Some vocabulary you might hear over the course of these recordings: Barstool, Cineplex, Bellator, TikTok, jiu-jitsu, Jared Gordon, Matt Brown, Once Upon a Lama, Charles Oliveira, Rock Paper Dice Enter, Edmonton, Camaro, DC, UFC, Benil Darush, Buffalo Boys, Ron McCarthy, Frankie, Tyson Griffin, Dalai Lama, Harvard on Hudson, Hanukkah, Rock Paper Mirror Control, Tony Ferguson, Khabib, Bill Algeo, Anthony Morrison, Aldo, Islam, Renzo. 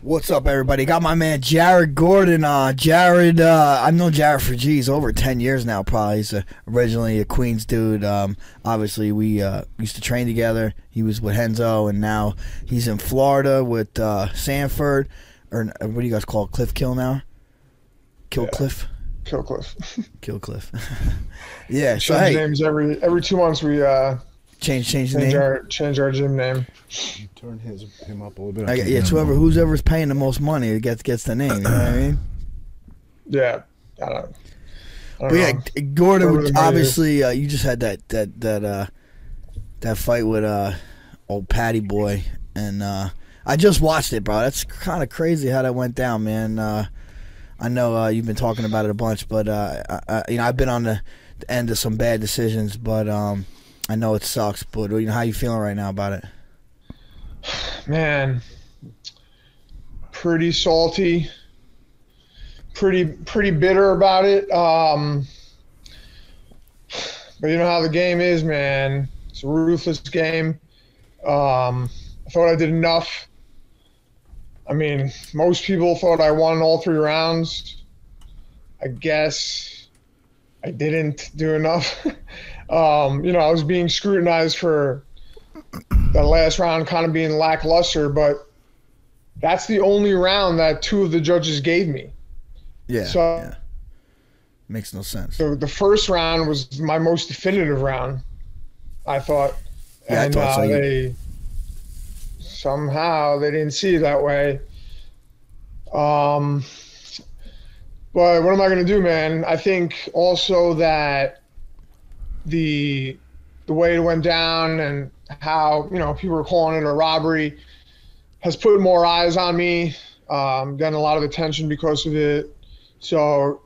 What's up, everybody? Got my man Jared Gordon. I've known Jared for over 10 years now, probably. He's originally a Queens dude. Obviously, we used to train together. He was with Renzo, and now he's in Florida with Sanford, or what do you guys call it? Cliff Kill now? Kill Cliff. Yeah. So hey, names every 2 months we change the name. Change our gym name. You turn him up a little bit. It's whoever's paying the most money gets the name. You know what I mean? Yeah. I don't know. Yeah, Gordon. Obviously, you just had that fight with old Patty Boy, and I just watched it, bro. That's kind of crazy how that went down, man. I know you've been talking about it a bunch, but I've been on the end of some bad decisions, but I know it sucks, but how you feeling right now about it? Man, pretty salty, pretty bitter about it. But you know how the game is, man. It's a ruthless game. I thought I did enough. I mean, most people thought I won all 3 rounds. I guess I didn't do enough. I was being scrutinized for the last round kind of being lackluster, but that's the only round that 2 of the judges gave me. Yeah. So yeah. Makes no sense. So the first round was my most definitive round, I thought. Yeah, and I thought so. Somehow they didn't see it that way. But what am I going to do, man? I think also that the way it went down and how, people were calling it a robbery has put more eyes on me, gotten a lot of attention because of it. So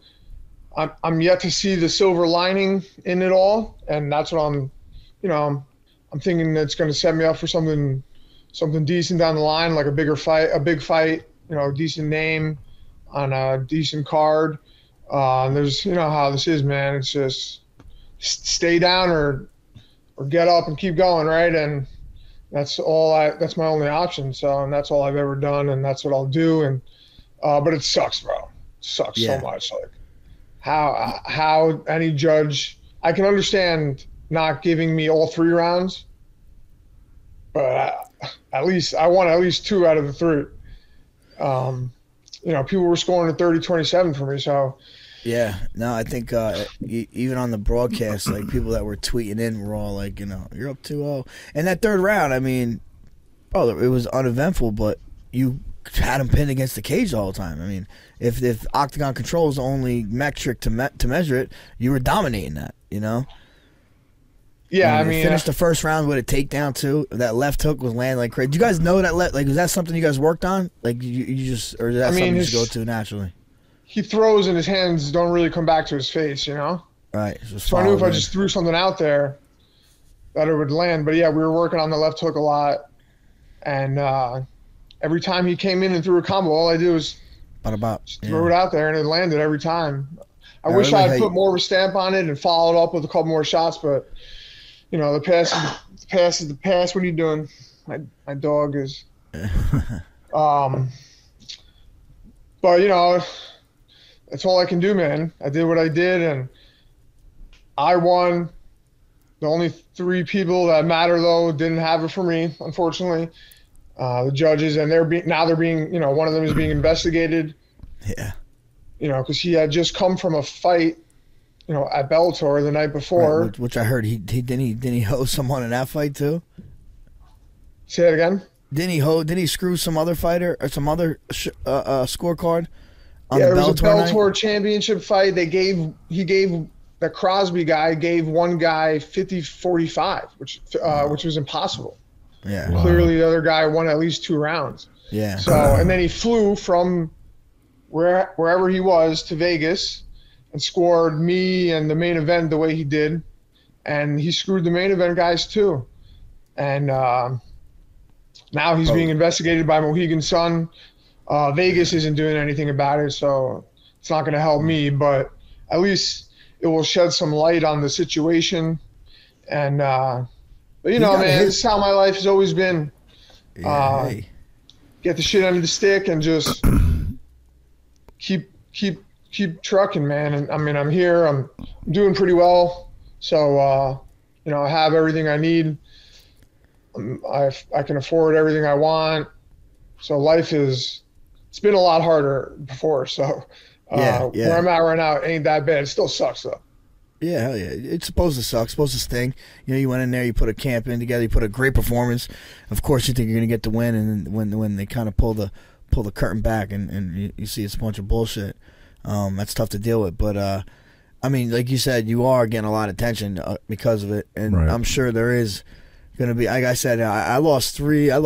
I'm yet to see the silver lining in it all. And that's what I'm thinking that's going to set me up for something decent down the line, like a big fight, decent name on a decent card. There's, how this is, man. It's just stay down or get up and keep going, right? And that's my only option. So, and that's all I've ever done, and that's what I'll do. And but it sucks, bro. It sucks so much. Like how any judge, I can understand not giving me all 3 rounds, but I won at least 2 out of the 3. People were scoring at 30-27 for me, so. Yeah, no, I think even on the broadcast, like, people that were tweeting in were all like, you're up 2-0. And that third round, I mean, it was uneventful, but you had him pinned against the cage the whole time. I mean, if octagon control is the only metric to measure it, you were dominating that, Yeah, I mean, finished the first round with a takedown too. That left hook was landing like crazy. Do you guys know that? Was that something you guys worked on? Like, you just, or is that something you just go to naturally? He throws and his hands don't really come back to his face, Right. So I knew if I just threw something out there, that it would land. But yeah, we were working on the left hook a lot, and every time he came in and threw a combo, all I did was throw it out there, and it landed every time. I wish I had put more of a stamp on it and followed up with a couple more shots, but. The pass is the pass. What are you doing? My dog is. But that's all I can do, man. I did what I did, and I won. The only 3 people that matter though didn't have it for me, unfortunately. The judges, and they're being one of them is being investigated. Yeah. Because he had just come from a fight. At Bellator the night before, right, which I heard he host someone in that fight too. Say that again. Didn't he screw some other fighter or some other scorecard? On the Bellator night? It was a Bellator championship fight. He gave that Crosby guy gave one guy 50-45, which was impossible. Yeah. Wow. Clearly the other guy won at least 2 rounds. Yeah. So, and then he flew from wherever he was to Vegas and scored me and the main event the way he did. And he screwed the main event guys too. And now he's being investigated by Mohegan Sun. Vegas isn't doing anything about it, so it's not going to help me, but at least it will shed some light on the situation. And, but you know, man, this is how my life has always been. Yeah, get the shit under the stick and just keep trucking, man. And I mean, I'm here, I'm doing pretty well. So, you know, I have everything I need. I can afford everything I want. So life is, it's been a lot harder before. So where I'm at right now, it ain't that bad. It still sucks though. Yeah, hell yeah. It's supposed to suck, supposed to sting. You know, you went in there, you put a camp in together, you put a great performance. Of course, you think you're going to get the win, and then when they kind of pull the curtain back and you see it's a bunch of bullshit, that's tough to deal with. But, I mean, like you said, you are getting a lot of attention because of it, and right. I'm sure there is going to be, like I said, I lost 2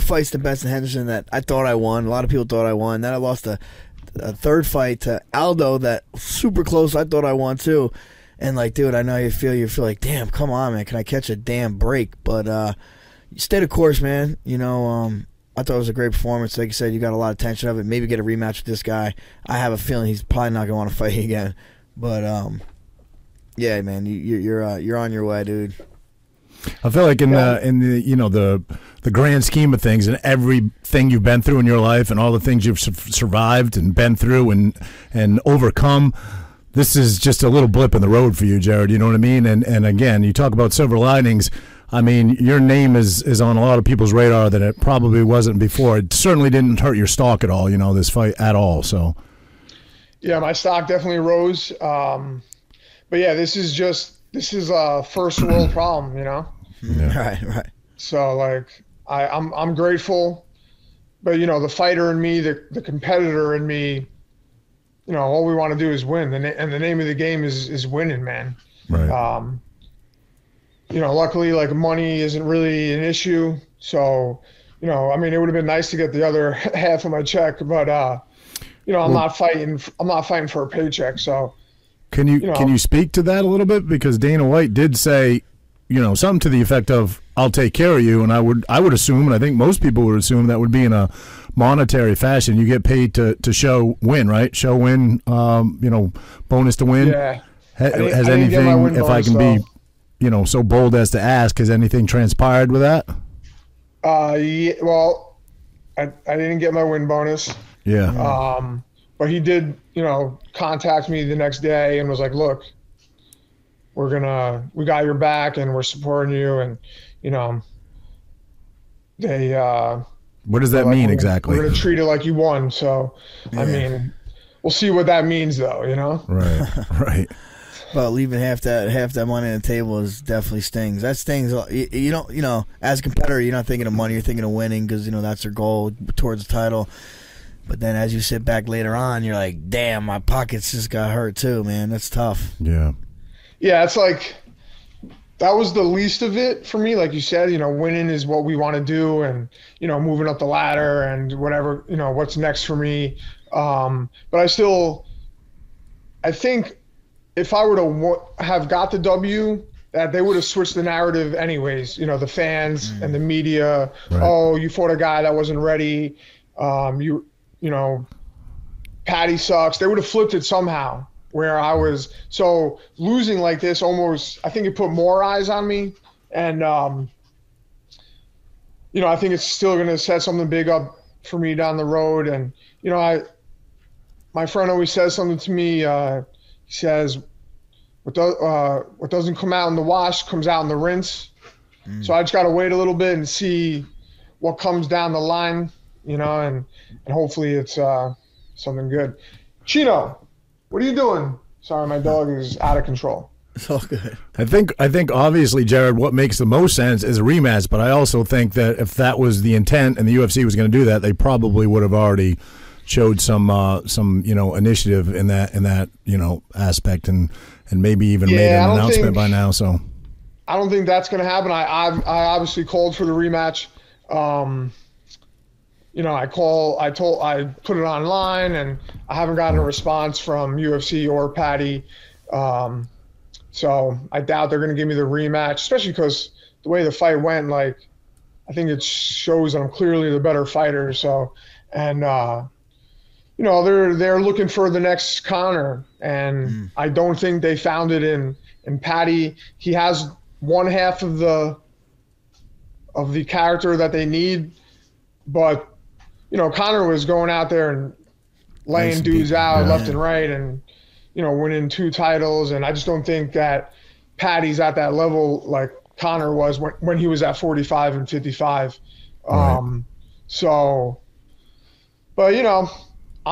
fights to Benson Henderson that I thought I won. A lot of people thought I won. Then I lost a 3rd fight to Aldo that super close I thought I won too. And, like, dude, I know you feel like, damn, come on, man. Can I catch a damn break? But you stayed the course, man. You know, I thought it was a great performance. Like you said, you got a lot of tension of it. Maybe get a rematch with this guy. I have a feeling he's probably not going to want to fight again. But, yeah, man, you're on your way, dude. I feel like in the, you know, the grand scheme of things and everything you've been through in your life and all the things you've survived and been through and overcome, this is just a little blip in the road for you, Jared. You know what I mean? And again, you talk about silver linings. I mean, your name is on a lot of people's radar that it probably wasn't before. It certainly didn't hurt your stock at all, you know, this fight at all. So, yeah, my stock definitely rose. But yeah, this is a first world problem, you know? Yeah. Right. So, like, I'm grateful, but, you know, the fighter in me, the competitor in me, you know, all we want to do is win. And the name of the game is winning, man. Right. You know, luckily, like, money isn't really an issue. So, you know, I mean, it would have been nice to get the other half of my check, but, you know, I'm not fighting for a paycheck, so. Can you speak to that a little bit? Because Dana White did say, you know, something to the effect of, I'll take care of you. And I would assume, and I think most people would assume, that would be in a monetary fashion. You get paid to show win, right? Show win, you know, bonus to win. Yeah. Has anything, if I can be, you know, so bold as to ask, has anything transpired with that? Yeah, well, I didn't get my win bonus. Yeah. But he did, you know, contact me the next day and was like, look, we got your back and we're supporting you. And, you know, what does that mean exactly? We're going to treat it like you won. So, yeah. I mean, we'll see what that means though, you know? Right. Well, leaving half that money on the table is definitely stings. That stings. You don't, you know, as a competitor, you're not thinking of money, you're thinking of winning because, you know, that's your goal towards the title. But then as you sit back later on, you're like, damn, my pockets just got hurt too, man. That's tough. Yeah. Yeah, it's like that was the least of it for me. Like you said, you know, winning is what we want to do and, you know, moving up the ladder and whatever, you know, what's next for me. But I think if I were to have got the W, that they would have switched the narrative anyways. You know, the fans and the media, right. Oh, you fought a guy that wasn't ready. You know, Patty sucks. They would have flipped it somehow where I was. So losing like this almost, I think it put more eyes on me. And, you know, I think it's still going to set something big up for me down the road. And, you know, my friend always says something to me. He says, what doesn't come out in the wash comes out in the rinse. So I just got to wait a little bit and see what comes down the line. You know, and hopefully it's something good. Chino, what are you doing? Sorry, my dog is out of control. It's all good. I think obviously, Jared, what makes the most sense is a rematch, but I also think that if that was the intent and the UFC was going to do that, they probably would have already showed some initiative in that aspect, and maybe even made an announcement by now. So I don't think that's going to happen. I obviously called for the rematch. I put it online, and I haven't gotten a response from UFC or Patty. So I doubt they're going to give me the rematch, especially because the way the fight went, I think it shows that I'm clearly the better fighter. So, and they're looking for the next Conor, and I don't think they found it in Patty. He has one half of the character that they need, but Conor was going out there and laying dudes out left and right, and winning 2 titles, and I just don't think that Patty's at that level like Conor was when he was at 45 and 55. Right. So, but I'm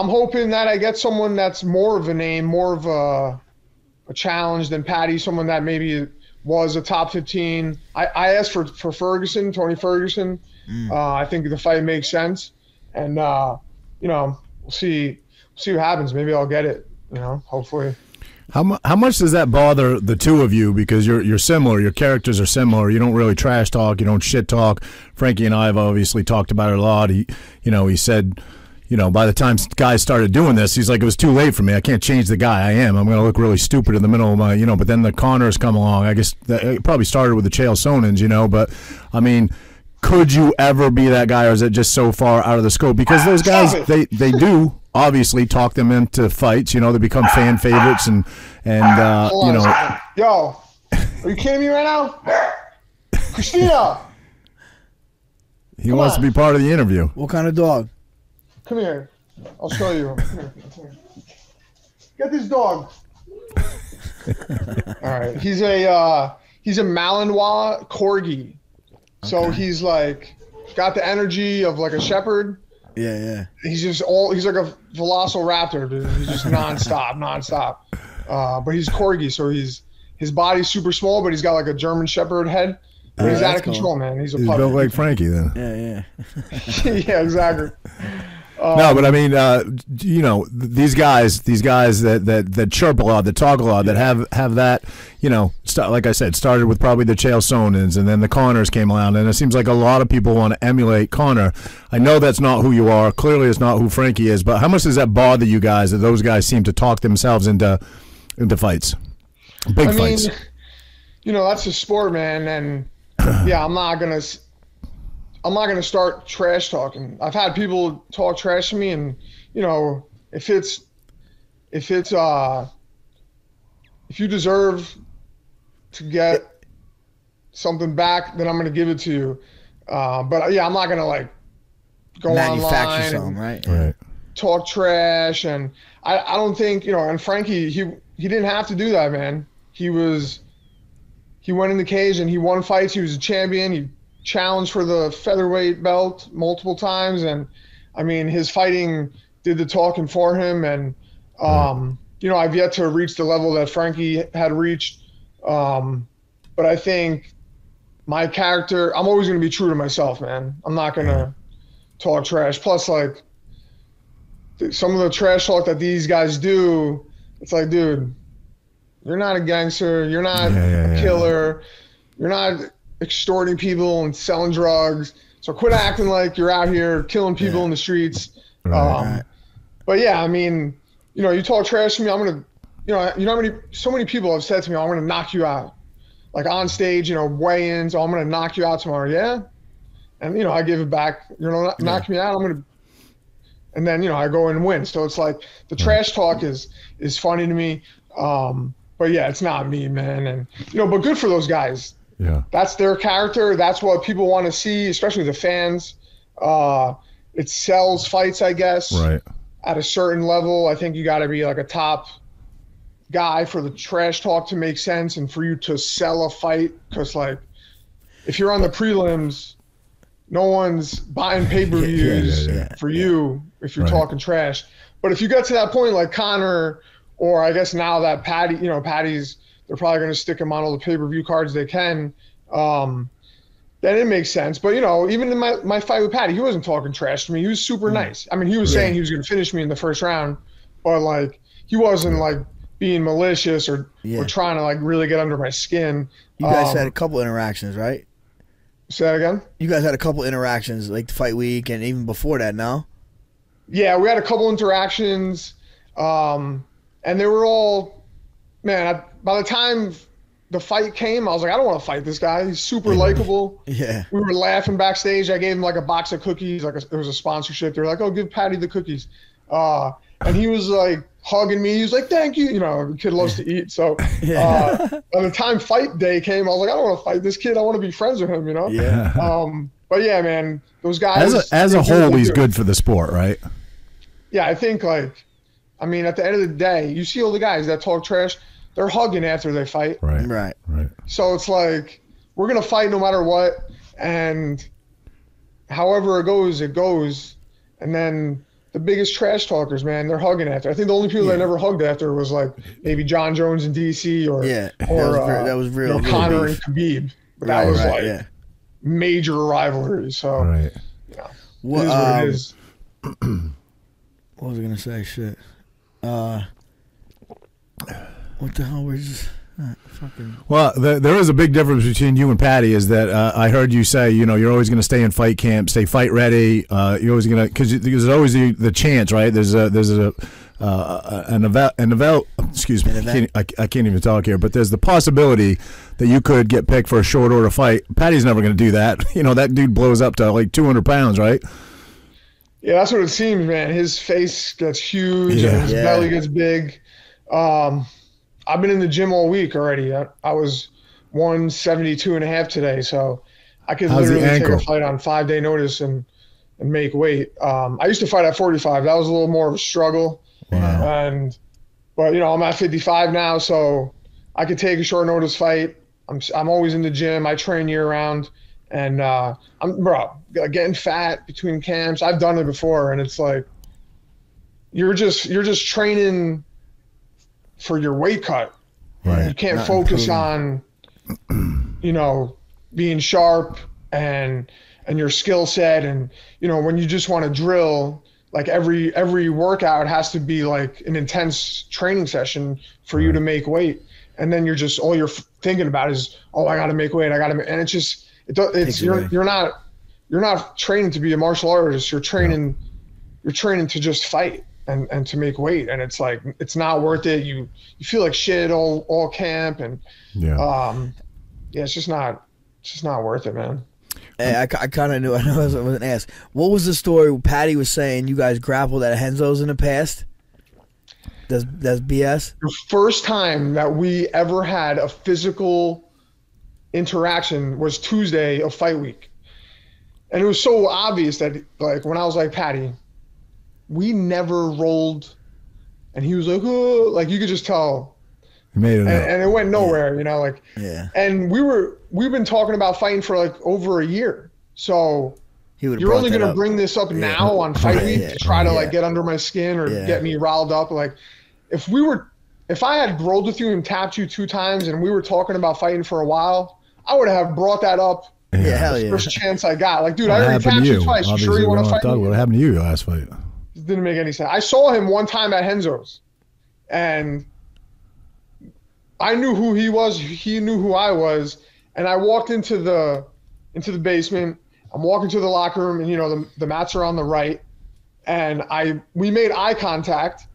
hoping that I get someone that's more of a name, more of a challenge than Patty, someone that maybe was a top 15. I asked for Ferguson, Tony Ferguson. I think the fight makes sense, and we'll see what happens. Maybe I'll get it. Hopefully. How much does that bother the two of you? Because you're similar. Your characters are similar. You don't really trash talk. You don't shit talk. Frankie and I have obviously talked about it a lot. He said, by the time guys started doing this, he's like, it was too late for me. I can't change the guy I am. I'm going to look really stupid in the middle of my, But then the Conors come along. I guess that it probably started with the Chael Sonnens, But, I mean, could you ever be that guy, or is it just so far out of the scope? Because those guys, they do obviously talk them into fights. They become fan favorites and Yo, are you kidding me right now? Christina! He wants to be part of the interview. What kind of dog? Come here. I'll show you. Come here. Get this dog. All right. He's a Malinois Corgi. So he's got the energy of a shepherd. Yeah. He's like a velociraptor, dude. He's just nonstop. But he's Corgi, so his body's super small, but he's got a German shepherd head. But he's out of control, man. He's built like Frankie, then. Yeah. Yeah, exactly. No, but I mean, these guys that chirp a lot, that talk a lot, that have that, like I said, started with probably the Chael Sonnens, and then the Conors came around, and it seems like a lot of people want to emulate Conor. I know that's not who you are. Clearly, it's not who Frankie is. But how much does that bother you guys that those guys seem to talk themselves into fights, fights? That's a sport, man, and I'm not gonna start trash talking. I've had people talk trash to me, and if you deserve to get something back, then I'm gonna give it to you. But I'm not gonna go manufacture something, right? Right. Talk trash, and I don't think And Frankie, he didn't have to do that, man. He went in the cage and he won fights. He was a champion. He challenged for the featherweight belt multiple times, and I mean, his fighting did the talking for him, and I've yet to reach the level that Frankie had reached, but I think my character, I'm always going to be true to myself, man. I'm not going to talk trash. Plus, some of the trash talk that these guys do, it's dude, you're not a gangster, you're not a killer, you're not extorting people and selling drugs, so quit acting like you're out here killing people in the streets. Right. But yeah, I mean, you talk trash to me, I'm gonna, so many people have said to me, I'm gonna knock you out, on stage, weigh-ins, I'm gonna knock you out tomorrow, and I give it back, knock me out, I'm gonna, and then I go in and win. So it's the trash talk is funny to me, but yeah, it's not me, man, and but good for those guys. Yeah. That's their character. That's what people want to see, especially the fans. It sells fights, I guess. Right. At a certain level, I think you got to be a top guy for the trash talk to make sense and for you to sell a fight. Because if you're on the prelims, no one's buying pay-per-views for you if you're talking trash. But if you get to that point, Conor, or I guess now that Patty, Patty's, they're probably going to stick him on all the pay-per-view cards they can. That didn't make sense. But, you know, even in my fight with Patty, he wasn't talking trash to me. He was super nice. I mean, he was saying he was going to finish me in the first round, but, like, he wasn't, like, being malicious or trying to, like, really get under my skin. You guys had a couple interactions, right? Say that again? You guys had a couple interactions, like, the fight week and even before that, no? Yeah, we had a couple interactions, and they were all, man, by the time the fight came, I was like, I don't want to fight this guy. He's super likable. Yeah. We were laughing backstage. I gave him like a box of cookies. Like there was a sponsorship. They were like, oh, give Patty the cookies. And he was like hugging me. He was like, thank you. You know, the kid loves to eat. So by the time fight day came, I was like, I don't want to fight this kid. I want to be friends with him, you know? Yeah. But yeah, man, those guys. As a whole, he's good for the sport, right? Yeah, I think like, I mean, at the end of the day, you see all the guys that talk trash. They're hugging after they fight. Right. So it's like, we're going to fight no matter what. And however it goes. And then the biggest trash talkers, man, they're hugging after. I think the only people that never hugged after was like maybe John Jones and DC or Conor and Khabib. But that was major rivalry. So, you know, it is what it is. What was I going to say? Shit. What the hell was this? Fucking... Well, there is a big difference between you and Patty is that I heard you say, you know, you're always going to stay in fight camp, stay fight ready. You're always going to, because there's always the chance, right? There's an event. I can't even talk here, but there's the possibility that you could get picked for a short order fight. Patty's never going to do that. You know, that dude blows up to like 200 pounds, right? Yeah, that's what it seems, man. His face gets huge and his belly gets big. I've been in the gym all week already. I was 172 and a half today, so I could literally take a fight on 5-day notice and make weight. I used to fight at 45. That was a little more of a struggle. Wow. But you know, I'm at 55 now, so I could take a short notice fight. I'm always in the gym. I train year round, and I'm getting fat between camps. I've done it before, and it's like you're just training for your weight cut. Right. You can't focus on, you know, being sharp and your skill set. And, you know, when you just want to drill, like every workout has to be like an intense training session for you to make weight. And then you're just, all you're thinking about is, oh, I got to make weight. And it's just, you're not training to be a martial artist. You're training to just fight. And to make weight, and it's like it's not worth it. You feel like shit all camp, and it's just not worth it, man. Hey, I kind of knew. I know I wasn't asked. What was the story? Patty was saying you guys grappled at Renzo's in the past. That's BS. The first time that we ever had a physical interaction was Tuesday of fight week, and it was so obvious that like when I was like Patty. We never rolled, and he was like, oh, like you could just tell. He made it up. And it went nowhere, you know, like. Yeah. And we've been talking about fighting for like over a year, so you're only gonna bring this up now on fight week to try to like get under my skin or get me riled up. Like, if I had rolled with you and tapped you 2 times and we were talking about fighting for a while, I would have brought that up. First chance I got, like, dude, I already tapped you twice. Obviously, you sure you want to fight me? What happened to you last fight? Didn't make any sense. I saw him one time at Renzo's, and I knew who he was. He knew who I was, and I walked into the basement. I'm walking to the locker room, and you know the mats are on the right, and we made eye contact,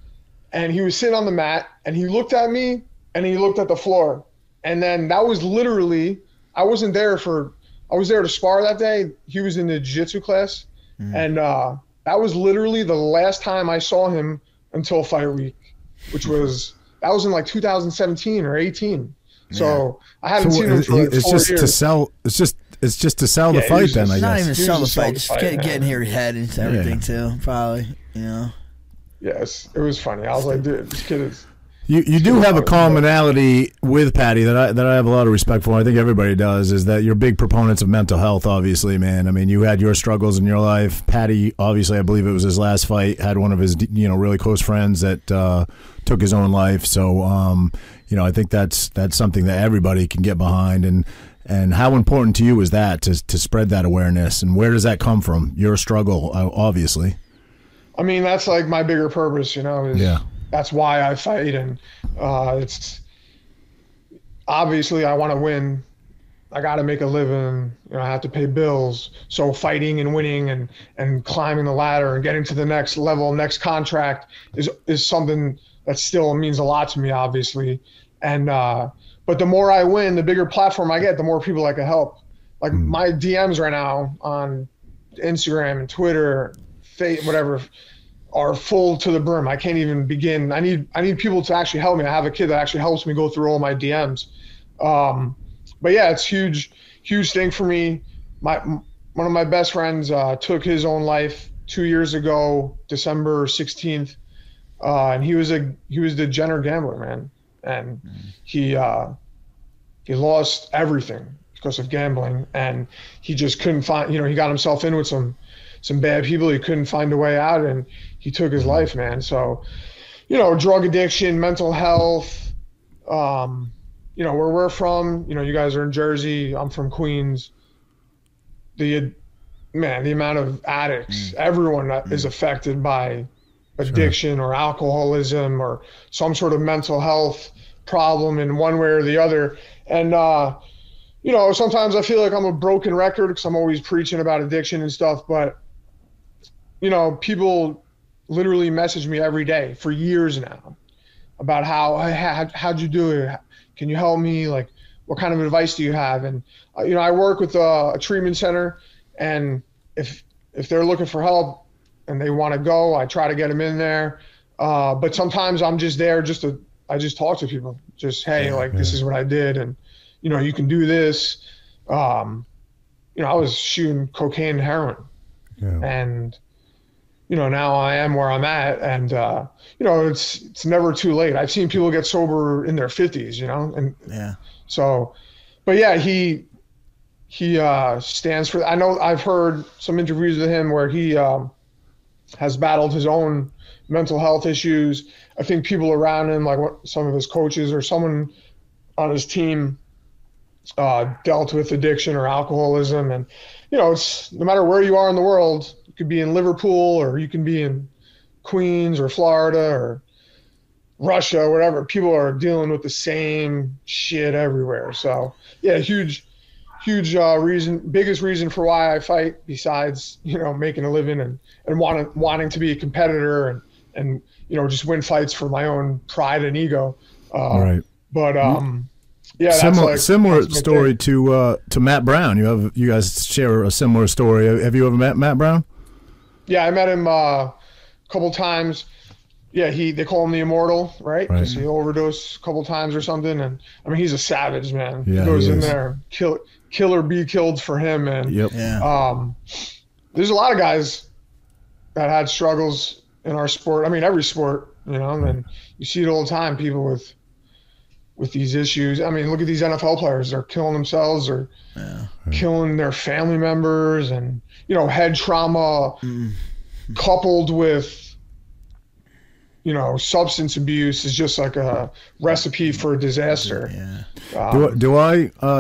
and he was sitting on the mat, and he looked at me, and he looked at the floor, and then that was literally I was there to spar that day. He was in the jiu-jitsu class, and. That was literally the last time I saw him until fight week, that was in like 2017 or 18. Yeah. So I haven't seen him for it's 4 years. It's just to sell the fight then, I guess. It's not even sell the fight. Just get in here head and everything too, probably. You know. Yes, it was funny. I was like, dude, this kid is. You do have a commonality with Patty that I have a lot of respect for. I think everybody does. Is that you're big proponents of mental health? Obviously, man. I mean, you had your struggles in your life. Patty, obviously, I believe it was his last fight. Had one of his, you know, really close friends that took his own life. So, you know, I think that's something that everybody can get behind. And And how important to you is that to spread that awareness? And where does that come from? Your struggle, obviously. I mean, that's like my bigger purpose, you know. Yeah. That's why I fight, and it's obviously I want to win. I got to make a living. You know, I have to pay bills. So fighting and winning and climbing the ladder and getting to the next level, next contract is something that still means a lot to me, obviously. And but the more I win, the bigger platform I get, the more people I can help. Like my DMs right now on Instagram and Twitter, whatever, are full to the brim. I can't even begin. I need people to actually help me. I have a kid that actually helps me go through all my DMs. But yeah, it's huge thing for me. One of my best friends took his own life 2 years ago, December 16th, and he was a degenerate gambler, man, and he lost everything because of gambling, and he just couldn't find. You know, he got himself in with some bad people. He couldn't find a way out, and he took his life, man. So, you know, drug addiction, mental health. You know, where we're from, you know, you guys are in Jersey, I'm from Queens. The amount of addicts, everyone is affected by addiction or alcoholism or some sort of mental health problem in one way or the other. And, you know, sometimes I feel like I'm a broken record because I'm always preaching about addiction and stuff. But, you know, people literally message me every day for years now about how'd you do it? Can you help me? Like, what kind of advice do you have? And, you know, I work with a treatment center, and if they're looking for help and they want to go, I try to get them in there. But sometimes I'm just there I just talk to people. Just, hey, like, this is what I did. And, you know, you can do this. You know, I was shooting cocaine and heroin. Yeah. And, you know, now I am where I'm at, and, you know, it's never too late. I've seen people get sober in their 50s, you know? And yeah. So, but yeah, he stands for, I know I've heard some interviews with him where he has battled his own mental health issues. I think people around him, like some of his coaches or someone on his team dealt with addiction or alcoholism. And, you know, it's no matter where you are in the world, could be in Liverpool, or you can be in Queens or Florida or Russia or whatever. People are dealing with the same shit everywhere. So yeah, huge reason, biggest reason for why I fight, besides, you know, making a living and wanting to be a competitor and you know, just win fights for my own pride and ego. Right. But yeah, similar story to Matt Brown. You guys share a similar story. Have you ever met Matt Brown? Yeah, I met him a couple times. Yeah, they call him the Immortal, right? Because he overdosed a couple times or something. And I mean, he's a savage, man. Yeah, he goes in there, kill or be killed for him, man. Yep. Yeah. There's a lot of guys that had struggles in our sport. I mean, every sport, you know. And you see it all the time. People with these issues. I mean, look at these NFL players. They're killing themselves or killing their family members, and, you know, head trauma coupled with, you know, substance abuse is just like a recipe for disaster. Yeah.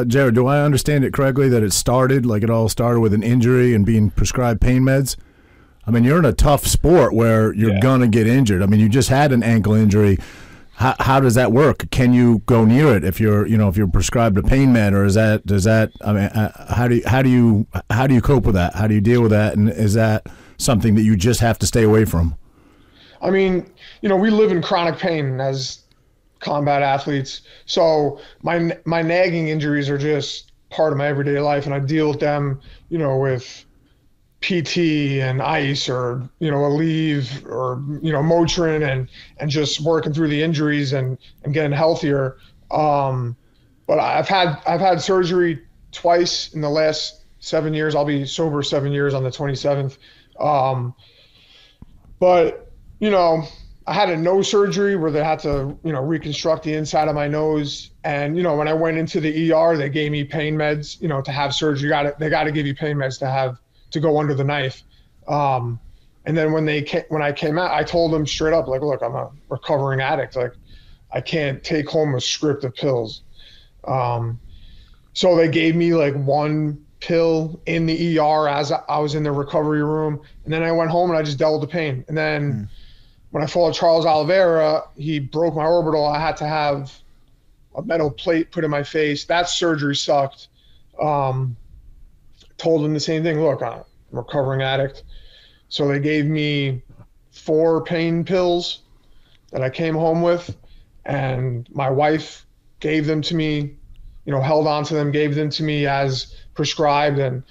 Jared, do I understand it correctly that it all started with an injury and being prescribed pain meds? I mean, you're in a tough sport where you're going to get injured. I mean, you just had an ankle injury. How does that work? Can you go near it if you're, you know, if you're prescribed a pain med, or how do you cope with that? How do you deal with that? And is that something that you just have to stay away from? I mean, you know, we live in chronic pain as combat athletes. So my nagging injuries are just part of my everyday life, and I deal with them, you know, with PT and ice, or, you know, Aleve, or, you know, Motrin, and just working through the injuries and getting healthier. But I've had surgery twice in the last 7 years. I'll be sober 7 years on the 27th. But, you know, I had a nose surgery where they had to, you know, reconstruct the inside of my nose. And, you know, when I went into the ER, they gave me pain meds, you know, to have surgery. They got to give you pain meds to go under the knife. And then when I came out, I told them straight up, like, look, I'm a recovering addict. Like, I can't take home a script of pills. So they gave me like one pill in the ER as I was in the recovery room. And then I went home and I just dealt with the pain. And then when I fought Charles Oliveira, he broke my orbital. I had to have a metal plate put in my face. That surgery sucked. Told him the same thing. Look, I'm a recovering addict. So they gave me 4 pain pills that I came home with, and my wife gave them to me, you know, held on to them, gave them to me as prescribed. And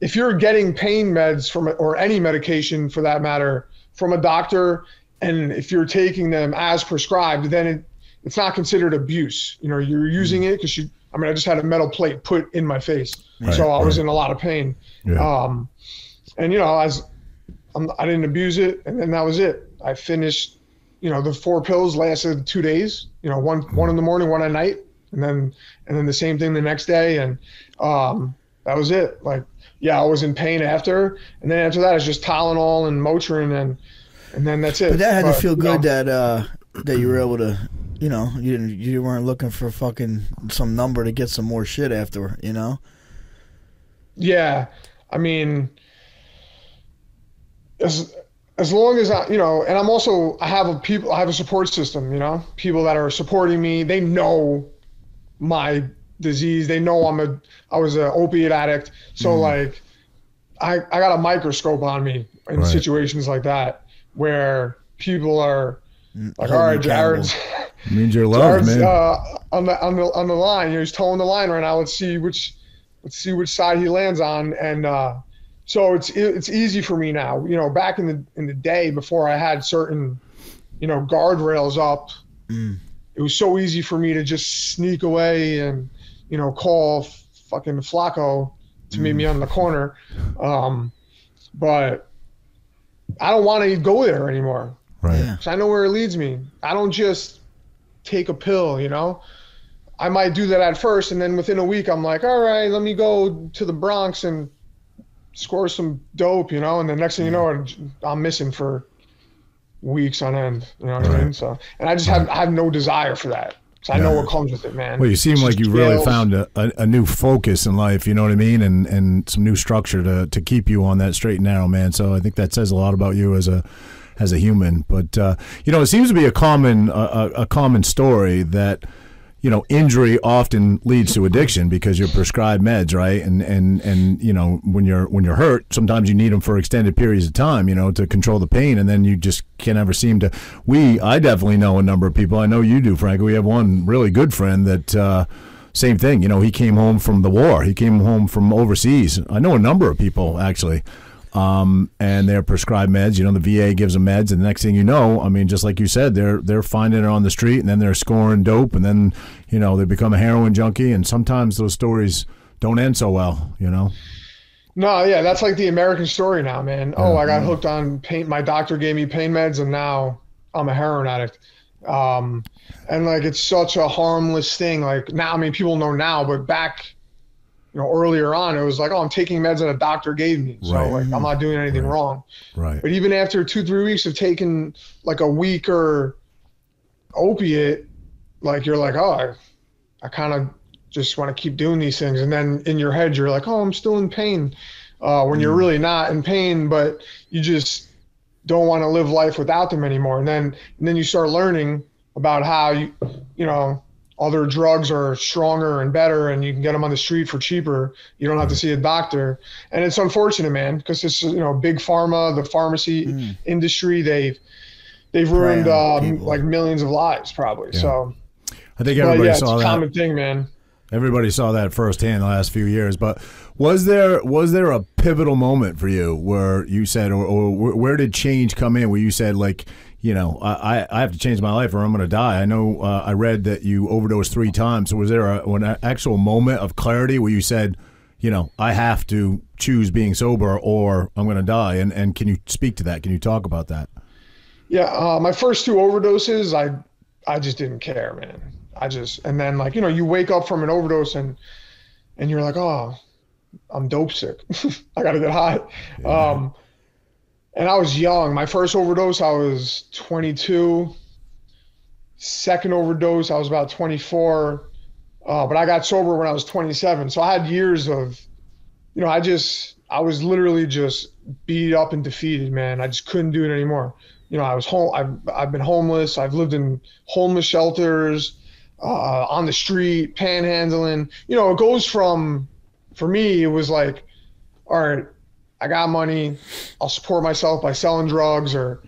if you're getting pain meds from, or any medication for that matter, from a doctor, and if you're taking them as prescribed, then it's not considered abuse. You know, you're using it because you, I mean, I just had a metal plate put in my face. Right, so I was in a lot of pain. Yeah. And, you know, I didn't abuse it. And then that was it. I finished, you know, the 4 pills lasted 2 days, you know, one in the morning, one at night, and then the same thing the next day. And that was it. Like, yeah, I was in pain after. And then after that, it's just Tylenol and Motrin. And then that's it. But that had to feel good, you know, that you were able to, you know, you weren't looking for fucking some number to get some more shit after, you know? Yeah. I mean, as long as I, you know, and I'm also, I have a support system, you know, people that are supporting me. They know my disease. They know I was an opiate addict. So like, I got a microscope on me in situations like that where people are like, all right, Jared's, it means you're loved, man. On the line, you know, he's towing the line right now. Let's see which side he lands on. And, so it's easy for me now. You know, back in the day before I had certain, you know, guardrails up, it was so easy for me to just sneak away and, you know, call fucking Flacco to meet me on the corner. But I don't want to go there anymore. Right. Yeah. 'Cause I know where it leads me. I don't just take a pill, you know. I might do that at first, and then within a week I'm like, all right, let me go to the Bronx and score some dope, you know, and the next thing you know, I'm missing for weeks on end, you know what I mean? So, and I just have no desire for that, because I know what comes with it, man. Well, you seem like you really found a new focus in life, you know what I mean, and some new structure to keep you on that straight and narrow, man. So I think that says a lot about you as a human. But you know, it seems to be a common story that, you know, injury often leads to addiction because you're prescribed meds, right? And you know, when you're hurt, sometimes you need them for extended periods of time, you know, to control the pain, and then you just can't ever seem to. I definitely know a number of people. I know you do, Frank. We have one really good friend that same thing. You know, he came home from the war. He came home from overseas. I know a number of people actually. And they're prescribed meds. You know, the VA gives them meds, and the next thing you know, I mean, just like you said, they're finding it on the street, and then they're scoring dope, and then, you know, they become a heroin junkie, and sometimes those stories don't end so well, you know? No, yeah, that's like the American story now, man. Oh, I got hooked on pain. My doctor gave me pain meds, and now I'm a heroin addict. And, like, it's such a harmless thing. Like, now, I mean, people know now, but back, you know, earlier on, it was like, oh, I'm taking meds that a doctor gave me. So, like, I'm not doing anything wrong. Right. But even after 2-3 weeks of taking, like, a weaker opiate, like, you're like, oh, I kind of just want to keep doing these things. And then in your head, you're like, oh, I'm still in pain. When you're really not in pain, but you just don't want to live life without them anymore. And then you start learning about how, you know, other drugs are stronger and better, and you can get them on the street for cheaper. You don't have to see a doctor. And it's unfortunate, man, because it's, you know, big pharma, the pharmacy industry, they've ruined like millions of lives probably. Yeah. So I think everybody saw it's a common thing, man. Everybody saw that firsthand the last few years. But was there a pivotal moment for you where you said, or where did change come in, where you said, like, you know, I have to change my life or I'm going to die? I know I read that you overdosed 3 times. So was there an actual moment of clarity where you said, you know, I have to choose being sober or I'm going to die? And can you speak to that? Can you talk about that? Yeah, my first 2 overdoses, I just didn't care, man. And then, like, you know, you wake up from an overdose and you're like, oh, I'm dope sick. I got to get high. Yeah. And I was young. My first overdose, I was 22. Second overdose, I was about 24. But I got sober when I was 27. So I had years of, you know, I was literally just beat up and defeated, man. I just couldn't do it anymore. You know, I was home. I've been homeless. I've lived in homeless shelters, on the street, panhandling. You know, it goes from, for me, it was like, all right, I got money. I'll support myself by selling drugs or,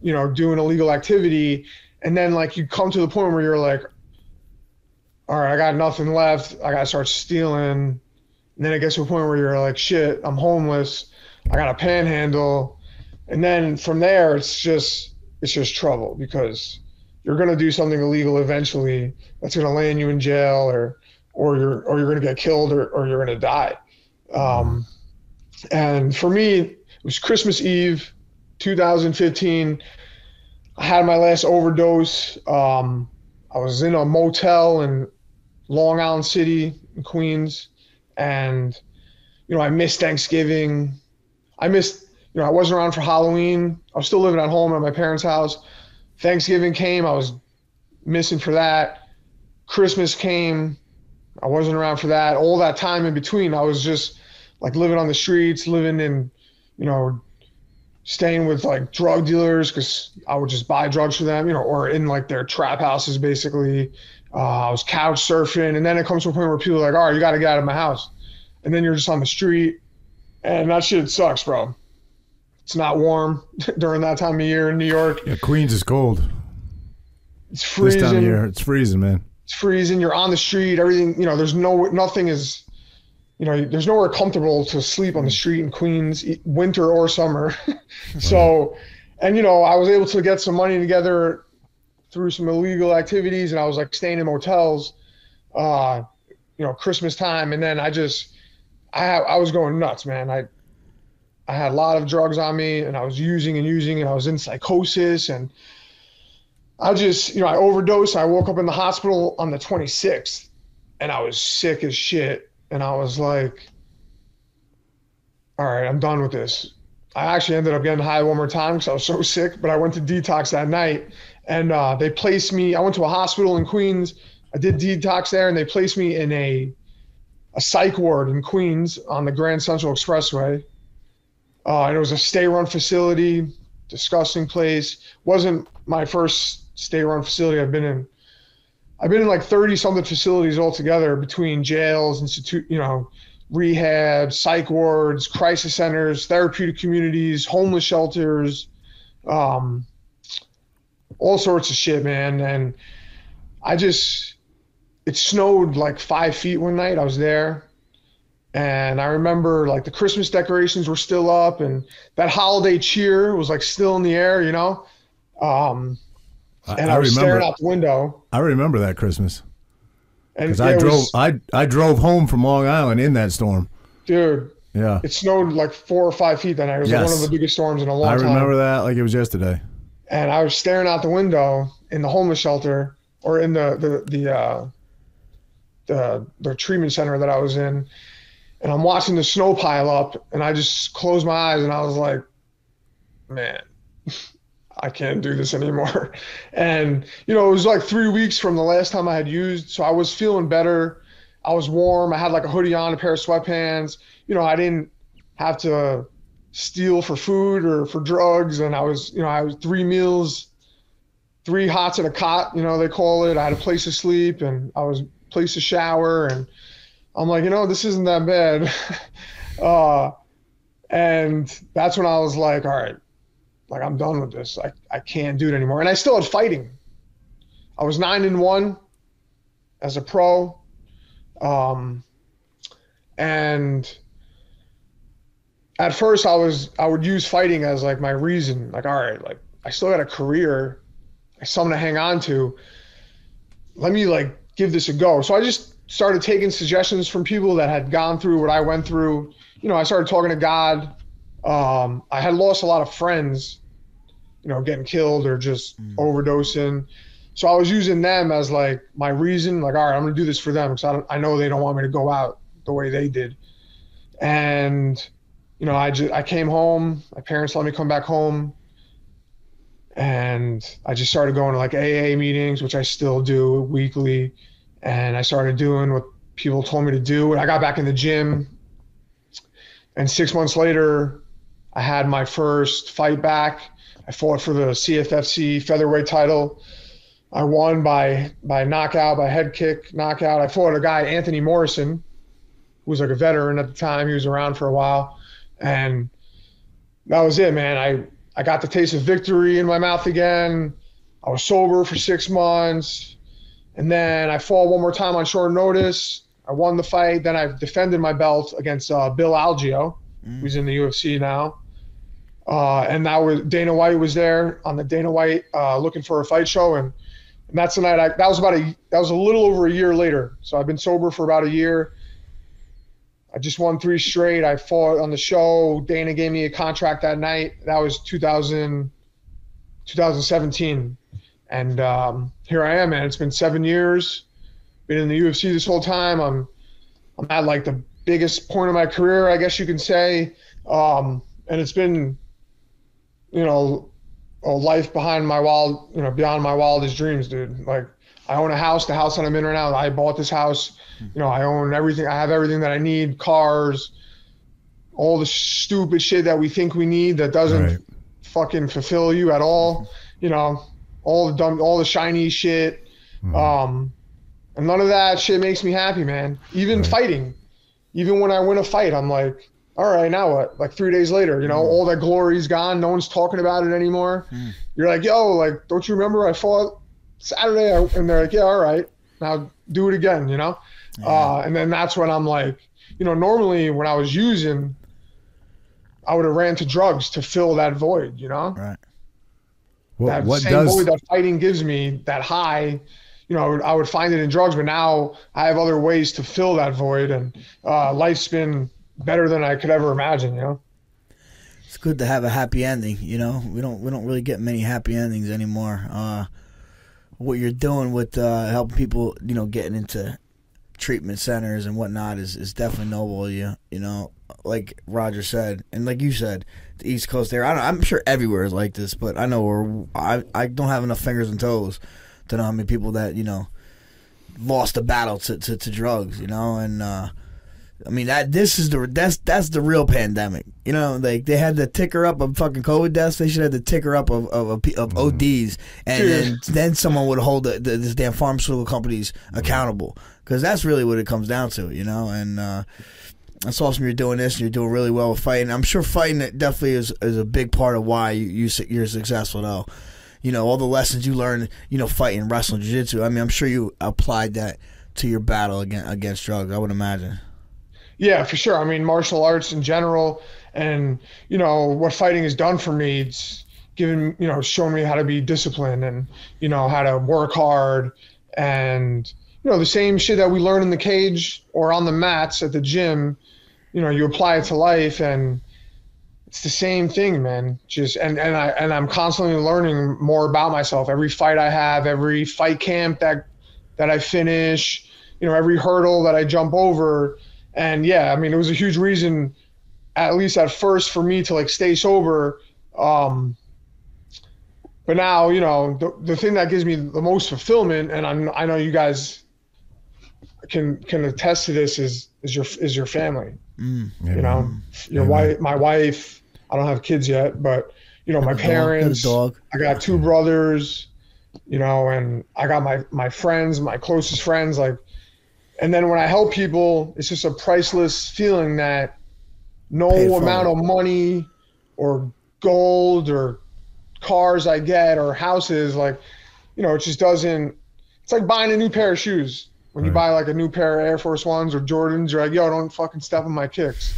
you know, doing illegal activity. And then like you come to the point where you're like, all right, I got nothing left. I got to start stealing. And then it gets to a point where you're like, shit, I'm homeless. I got a panhandle. And then from there, it's just trouble because you're going to do something illegal eventually that's going to land you in jail or you're going to get killed or you're going to die. And for me, it was Christmas Eve, 2015. I had my last overdose. I was in a motel in Long Island City, in Queens. And, you know, I missed Thanksgiving. I missed, you know, I wasn't around for Halloween. I was still living at home at my parents' house. Thanksgiving came. I was missing for that. Christmas came. I wasn't around for that. All that time in between, I was just like living on the streets, living in, you know, staying with like drug dealers because I would just buy drugs for them, you know, or in like their trap houses basically. I was couch surfing, and then it comes to a point where people are like, all right, you got to get out of my house. And then you're just on the street, and that shit sucks, bro. It's not warm during that time of year in New York. Yeah, Queens is cold. It's freezing. This time of year, it's freezing, man. It's freezing. You're on the street. Everything, you know, there's nowhere comfortable to sleep on the street in Queens, winter or summer. So, and, you know, I was able to get some money together through some illegal activities, and I was like staying in motels, you know, Christmas time. And then I was going nuts, man. I had a lot of drugs on me, and I was using, and I was in psychosis, and I just, you know, I overdosed. I woke up in the hospital on the 26th, and I was sick as shit. And I was like, all right, I'm done with this. I actually ended up getting high one more time because I was so sick, but I went to detox that night. And they placed me, I went to a hospital in Queens. I did detox there, and they placed me in a psych ward in Queens on the Grand Central Expressway. And it was a stay-run facility, disgusting place. Wasn't my first stay-run facility I've been in. I've been in like 30-something facilities altogether between jails, you know, rehab, psych wards, crisis centers, therapeutic communities, homeless shelters, all sorts of shit, man. And it snowed like 5 feet one night. I was there, and I remember like the Christmas decorations were still up, and that holiday cheer was like still in the air, you know? And I was staring out the window. I remember that Christmas. Because I drove home from Long Island in that storm. Dude. Yeah. It snowed like 4 or 5 feet that night. It was like one of the biggest storms in a long time. I remember that like it was yesterday. And I was staring out the window in the homeless shelter, or in the treatment center that I was in, and I'm watching the snow pile up, and I just closed my eyes, and I was like, man, I can't do this anymore. And, you know, it was like 3 weeks from the last time I had used, so I was feeling better. I was warm. I had like a hoodie on, a pair of sweatpants. You know, I didn't have to steal for food or for drugs, and I was 3 meals, 3 hots in a cot, you know, they call it. I had a place to sleep, and I was place to shower, and I'm like, you know, this isn't that bad. And that's when I was like, all right, like I'm done with this. I can't do it anymore. And I still had fighting. I was 9-1 as a pro, and at first, I would use fighting as like my reason. Like, all right, like I still got a career, something to hang on to. Let me like give this a go. So I just started taking suggestions from people that had gone through what I went through. You know, I started talking to God. I had lost a lot of friends, you know, getting killed or just overdosing. So I was using them as like my reason. Like, all right, I'm gonna do this for them because I know they don't want me to go out the way they did. And you know, I came home, my parents let me come back home, and I just started going to like AA meetings, which I still do weekly. And I started doing what people told me to do. I got back in the gym. And 6 months later, I had my first fight back. I fought for the CFFC featherweight title. I won by knockout, by head kick, knockout. I fought a guy, Anthony Morrison, who was like a veteran at the time. He was around for a while. And that was it, man. I got the taste of victory in my mouth again. I was sober for 6 months. And then I fought one more time on short notice. I won the fight. Then I defended my belt against Bill Algeo, who's in the UFC now. And that was Dana White was there on the Dana White looking for a fight show. And that's the night that was a little over a year later. So I've been sober for about a year. I just won 3 straight. I fought on the show. Dana gave me a contract that night. That was 2017. And here I am, man. It's been 7 years. Been in the UFC this whole time. I'm at like the biggest point of my career, I guess you can say. And it's been, you know, a life beyond my wildest dreams, dude. Like, I own a house, the house that I'm in right now. I bought this house. You know, I own everything. I have everything that I need, cars, all the stupid shit that we think we need that doesn't fucking fulfill you at all. You know, all the shiny shit. And none of that shit makes me happy, man. Even fighting. Even when I win a fight, I'm like, all right, now what? Like 3 days later, you know, all that glory's gone. No one's talking about it anymore. You're like, yo, like, don't you remember I fought Saturday? And they're like, yeah, all right. Now do it again, you know? Yeah. And then that's when I'm like, you know, normally when I was using, I would have ran to drugs to fill that void, you know? Right. Well, that void that fighting gives me, that high, you know, I would find it in drugs, but now I have other ways to fill that void, and life's been better than I could ever imagine, you know? It's good to have a happy ending, you know? We don't really get many happy endings anymore. What you're doing with helping people, you know, getting into treatment centers and whatnot is definitely noble of you, you know? Like Roger said, and like you said, the East Coast there, I'm sure everywhere is like this, but I know I don't have enough fingers and toes to know how many people that, you know, lost the battle to drugs, you know, and I mean that's the real pandemic, you know. Like they had the ticker up of fucking COVID deaths, they should have the ticker up of ODs, and then someone would hold this damn pharmaceutical companies accountable, because that's really what it comes down to, you know. And that's awesome you're doing this, and you're doing really well with fighting. I'm sure fighting definitely is a big part of why you're successful, though. You know, all the lessons you learned, you know, fighting, wrestling, jiu-jitsu. I mean, I'm sure you applied that to your battle against drugs, I would imagine. Yeah, for sure. I mean, martial arts in general, and, you know, what fighting has done for me, it's given, you know, shown me how to be disciplined and, you know, how to work hard. And, you know, the same shit that we learn in the cage or on the mats at the gym, you know, you apply it to life, and it's the same thing, man. Just I'm constantly learning more about myself. Every fight I have, every fight camp that I finish, you know, every hurdle that I jump over. And yeah, I mean, it was a huge reason, at least at first, for me to like stay sober. But now, you know, the thing that gives me the most fulfillment, and I know you guys can attest to this, is your family. You know, your wife, my wife. I don't have kids yet, but you know, my parents. Dog. I got 2 brothers, you know, and I got my friends, my closest friends. Like, and then when I help people, it's just a priceless feeling that no amount of money or gold or cars I get or houses, like, you know, it just doesn't. It's like buying a new pair of shoes. When you buy like a new pair of Air Force Ones or Jordans, you're like, yo, don't fucking step on my kicks,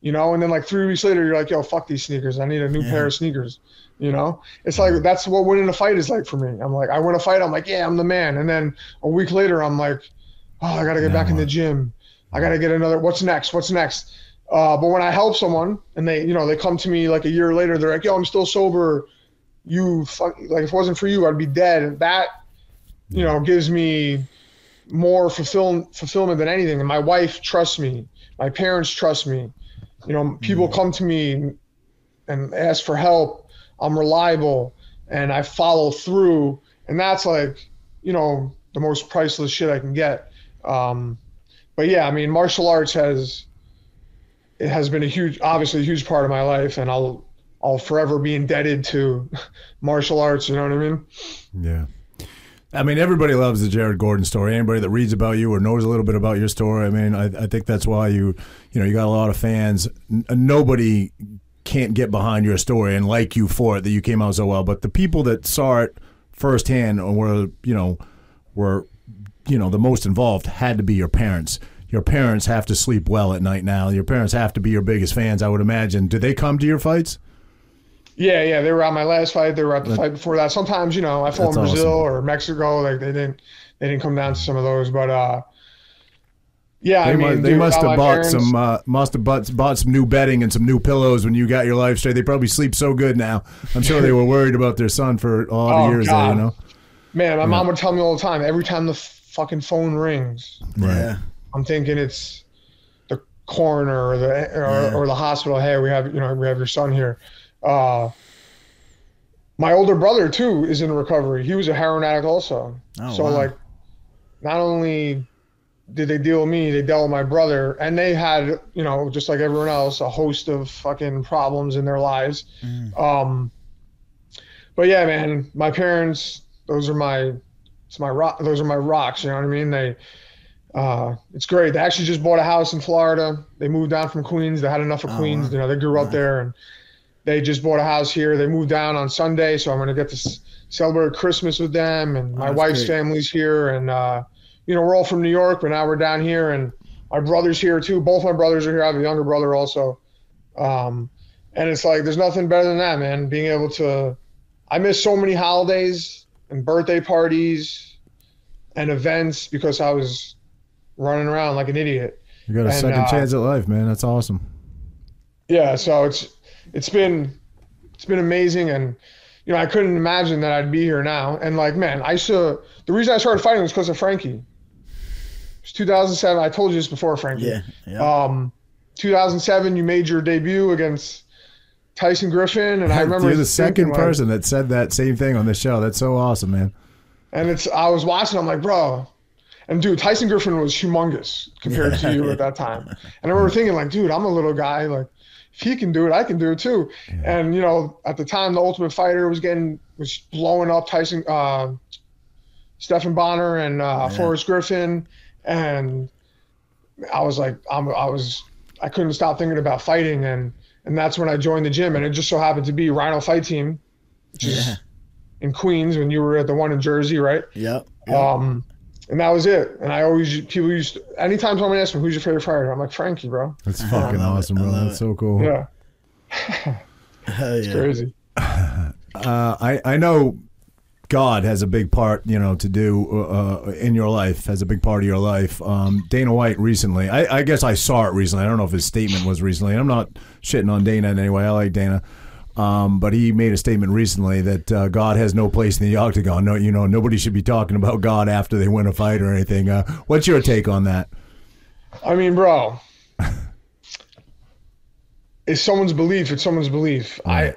you know? And then like 3 weeks later, you're like, yo, fuck these sneakers. I need a new pair of sneakers, you know? It's like, that's what winning a fight is like for me. I'm like, I win a fight, I'm like, yeah, I'm the man. And then a week later, I'm like, oh, I got to get back in the gym. I got to get another, what's next? But when I help someone and they, you know, they come to me like a year later, they're like, yo, I'm still sober. You fuck, like if it wasn't for you, I'd be dead. And that, you know, gives me more fulfillment than anything. And my wife trusts me, my parents trust me, you know, people come to me and ask for help. I'm reliable and I follow through, and that's like, you know, the most priceless shit I can get. But yeah, I mean, martial arts has been a huge part of my life, and I'll forever be indebted to martial arts. You know what I mean? Yeah. I mean, everybody loves the Jared Gordon story. Anybody that reads about you or knows a little bit about your story, I mean, I think that's why you got a lot of fans. Nobody can't get behind your story and like you for it, that you came out so well. But the people that saw it firsthand or were the most involved had to be your parents. Your parents have to sleep well at night now. Your parents have to be your biggest fans, I would imagine. Did they come to your fights? Yeah, they were at my last fight. They were at the fight before that. Sometimes, I fought in Brazil or Mexico. Like they didn't come down to some of those. But they must have bought some new bedding and some new pillows when you got your life straight. They probably sleep so good now. I'm sure they were worried about their son for all the years there. Man, my mom would tell me all the time. Every time the fucking phone rings, right? I'm thinking it's the coroner or the hospital. Hey, we have your son here. My older brother too is in recovery. He was a heroin addict also. Not only did they deal with me, they dealt with my brother, and they had, just like everyone else, a host of fucking problems in their lives. But yeah, man, my parents, those are my rocks. You know what I mean? It's great. They actually just bought a house in Florida. They moved down from Queens. They had enough of Queens. They grew up there, and they just bought a house here. They moved down on Sunday, so I'm going to get to celebrate Christmas with them. And my wife's family's here. And, we're all from New York, but now we're down here. And my brother's here, too. Both my brothers are here. I have a younger brother also. And it's like there's nothing better than that, man, being able to – I miss so many holidays and birthday parties and events because I was running around like an idiot. You got a second chance at life, man. That's awesome. Yeah, so it's been amazing, and I couldn't imagine that I'd be here now. And the reason I started fighting was because of Frankie. It was 2007. I told you this before, Frankie. Yeah. 2007, you made your debut against Tyson Griffin, and I remember you're the second person that said that same thing on the show. That's so awesome, man. And I was watching. I'm like, bro. And dude, Tyson Griffin was humongous compared to you at that time. And I remember thinking, like, dude, I'm a little guy, like. If he can do it, I can do it too. Yeah. And at the time, The Ultimate Fighter was blowing up. Tyson, Stephen Bonner, and Forrest Griffin, and I was like, I couldn't stop thinking about fighting, and that's when I joined the gym, and it just so happened to be Rhino Fight Team, which is in Queens when you were at the one in Jersey, right? Yep. And that was it. And anytime someone asks me, who's your favorite fighter? I'm like, Frankie, bro. That's fucking awesome, bro. That's so cool. Yeah. It's crazy. I know God has a big part, to do in your life, has a big part of your life. Dana White recently, I guess I saw it recently. I don't know if his statement was recently. And I'm not shitting on Dana in any way. I like Dana. But he made a statement recently that God has no place in the octagon. No, nobody should be talking about God after they win a fight or anything. What's your take on that? I mean, bro, it's someone's belief. It's someone's belief. I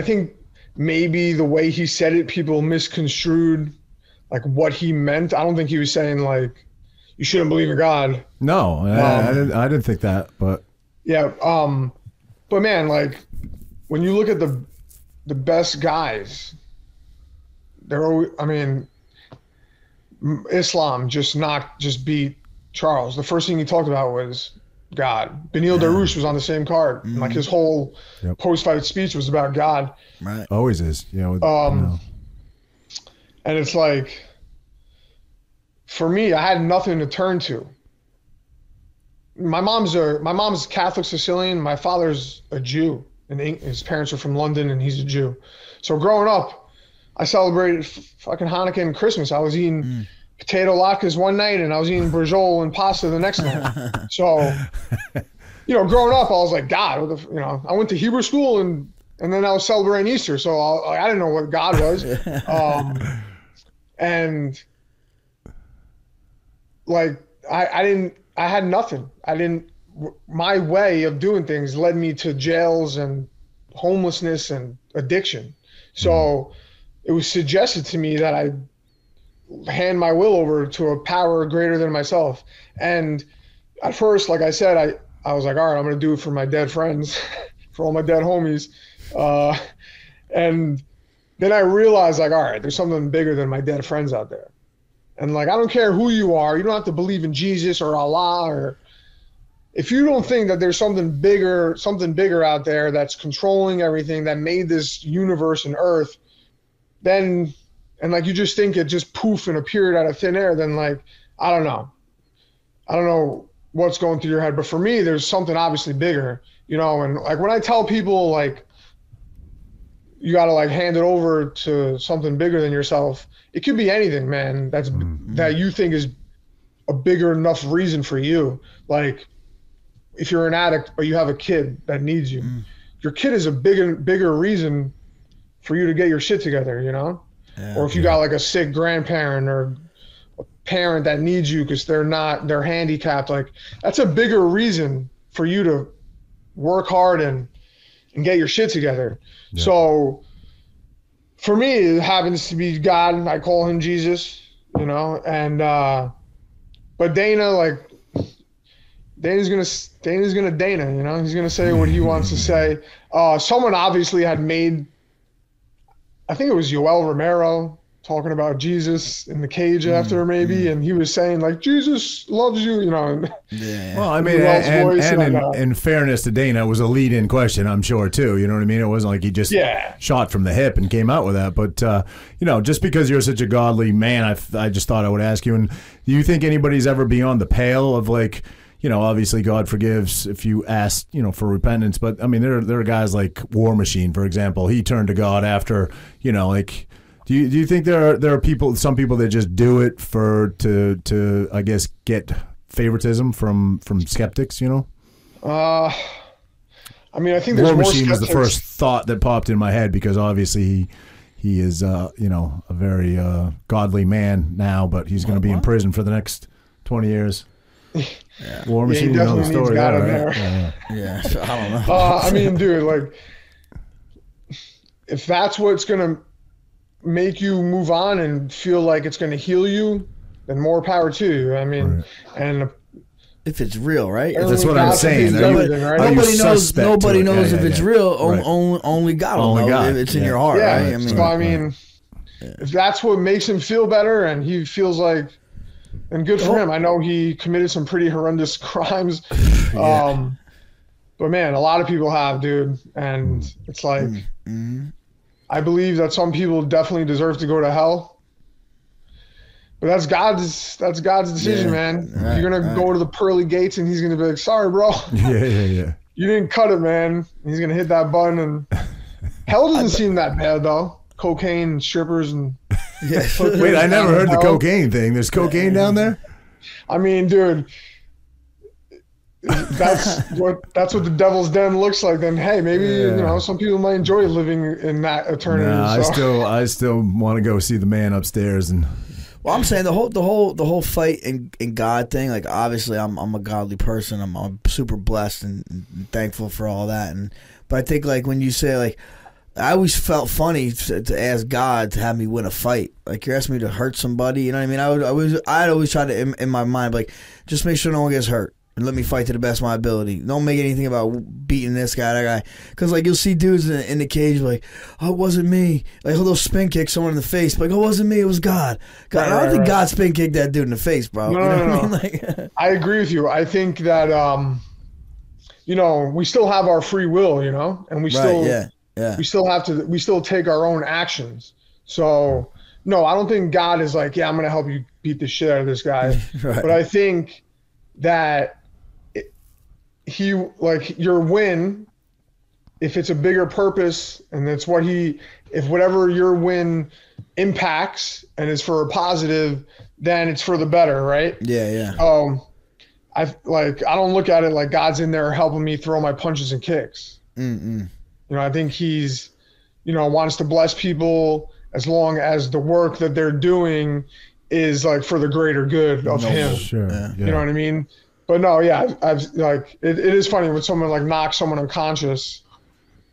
think maybe the way he said it, people misconstrued like what he meant. I don't think he was saying like you shouldn't believe in God. No, I didn't think that. But yeah, but man, like. When you look at the best guys, Islam beat Charles. The first thing he talked about was God. Benil Darush was on the same card. Mm-hmm. Like his whole post-fight speech was about God. Right, always is. And it's like, for me, I had nothing to turn to. My mom's Catholic Sicilian. My father's a Jew. And his parents are from London, and he's a Jew. So growing up, I celebrated fucking Hanukkah and Christmas. I was eating potato latkes one night, and I was eating brujol and pasta the next night. So, growing up, I was like, God, what the, I went to Hebrew school, and then I was celebrating Easter. So I didn't know what God was. And like, I had nothing. My way of doing things led me to jails and homelessness and addiction. So it was suggested to me that I hand my will over to a power greater than myself. And at first, like I said, I was like, all right, I'm going to do it for my dead friends, for all my dead homies. And then I realized, like, all right, there's something bigger than my dead friends out there. And, like, I don't care who you are. You don't have to believe in Jesus or Allah, or if you don't think that there's something bigger out there that's controlling everything, that made this universe and earth, then, and, like, you just think it just poof and appeared out of thin air, then, like, I don't know what's going through your head. But for me, there's something obviously bigger, you know. And, like, when I tell people, like, you got to, like, hand it over to something bigger than yourself, it could be anything, man, that's that you think is a bigger enough reason for you. Like, if you're an addict or you have a kid that needs you, your kid is a bigger reason for you to get your shit together, you know? Yeah, or if you got, like, a sick grandparent or a parent that needs you because they're handicapped, like, that's a bigger reason for you to work hard and get your shit together. Yeah. So for me, it happens to be God. I call him Jesus, you know? And, but Dana, like, Dana's gonna, you know, he's gonna say what he wants to say. Someone obviously had made, I think it was Yoel Romero talking about Jesus in the cage after, maybe, and he was saying, like, Jesus loves you, you know. Yeah. Well, I mean, in fairness to Dana, it was a lead-in question, I'm sure, too. You know what I mean? It wasn't like he just shot from the hip and came out with that. But, you know, just because you're such a godly man, I just thought I would ask you, and do you think anybody's ever beyond the pale of, like, you know, obviously God forgives if you ask, you know, for repentance. But, I mean, there are guys like War Machine, for example. He turned to God after, you know, like, do you think there are people, some people that just do it to I guess, get favoritism from skeptics, you know? I mean, I think there's War Machine was the first thought that popped in my head because obviously he is, you know, a very godly man now, but he's going to be in prison for the next 20 years. Yeah. War Machine, he definitely needs God in there. Right? Yeah, I don't know. I mean, dude, like, if that's what's going to make you move on and feel like it's going to heal you, then more power to you. I mean, and if it's real, right? If that's what I'm saying. Nobody knows if it's real. Right. Only God will know if it's in your heart. Yeah. Right? I mean, so, I mean, if that's what makes him feel better and he feels like, and good for him. I know he committed some pretty horrendous crimes. But, man, a lot of people have, dude. And it's like, I believe that some people definitely deserve to go to hell. But that's God's decision, man. Right, you're going to go to the pearly gates and he's going to be like, sorry, bro. Yeah. You didn't cut it, man. He's going to hit that button. And hell doesn't seem that bad, though. Cocaine and strippers and... Yeah. Wait, I never heard the cocaine thing. There's cocaine down there? I mean, dude, that's what the devil's den looks like. Then, hey, maybe you know, some people might enjoy living in that eternity. Nah, so. I still want to go see the man upstairs. And well, I'm saying the whole fight and God thing. Like, obviously, I'm a godly person. I'm super blessed and thankful for all that. But I think, like, when you say, like, I always felt funny to ask God to have me win a fight. Like, you're asking me to hurt somebody, you know what I mean? I'd always try to, in my mind, like, just make sure no one gets hurt and let me fight to the best of my ability. Don't make anything about beating this guy, that guy. Because, like, you'll see dudes in the cage like, oh, it wasn't me. Like, they'll spin kick someone in the face. Like, oh, it wasn't me, it was God. I don't think God spin kicked that dude in the face, bro. No. I mean? Like, I agree with you. I think that, you know, we still have our free will, you know? And we still... Yeah. We still take our own actions. So, no, I don't think God is like, yeah, I'm going to help you beat the shit out of this guy. Right. But I think that your win, if it's a bigger purpose and that's what if whatever your win impacts and is for a positive, then it's for the better, right? Yeah. I don't look at it like God's in there helping me throw my punches and kicks. You know, I think he's, you know, wants to bless people as long as the work that they're doing is, like, for the greater good of him. Sure. Yeah. You know what I mean? But no, yeah, it is funny when someone, like, knocks someone unconscious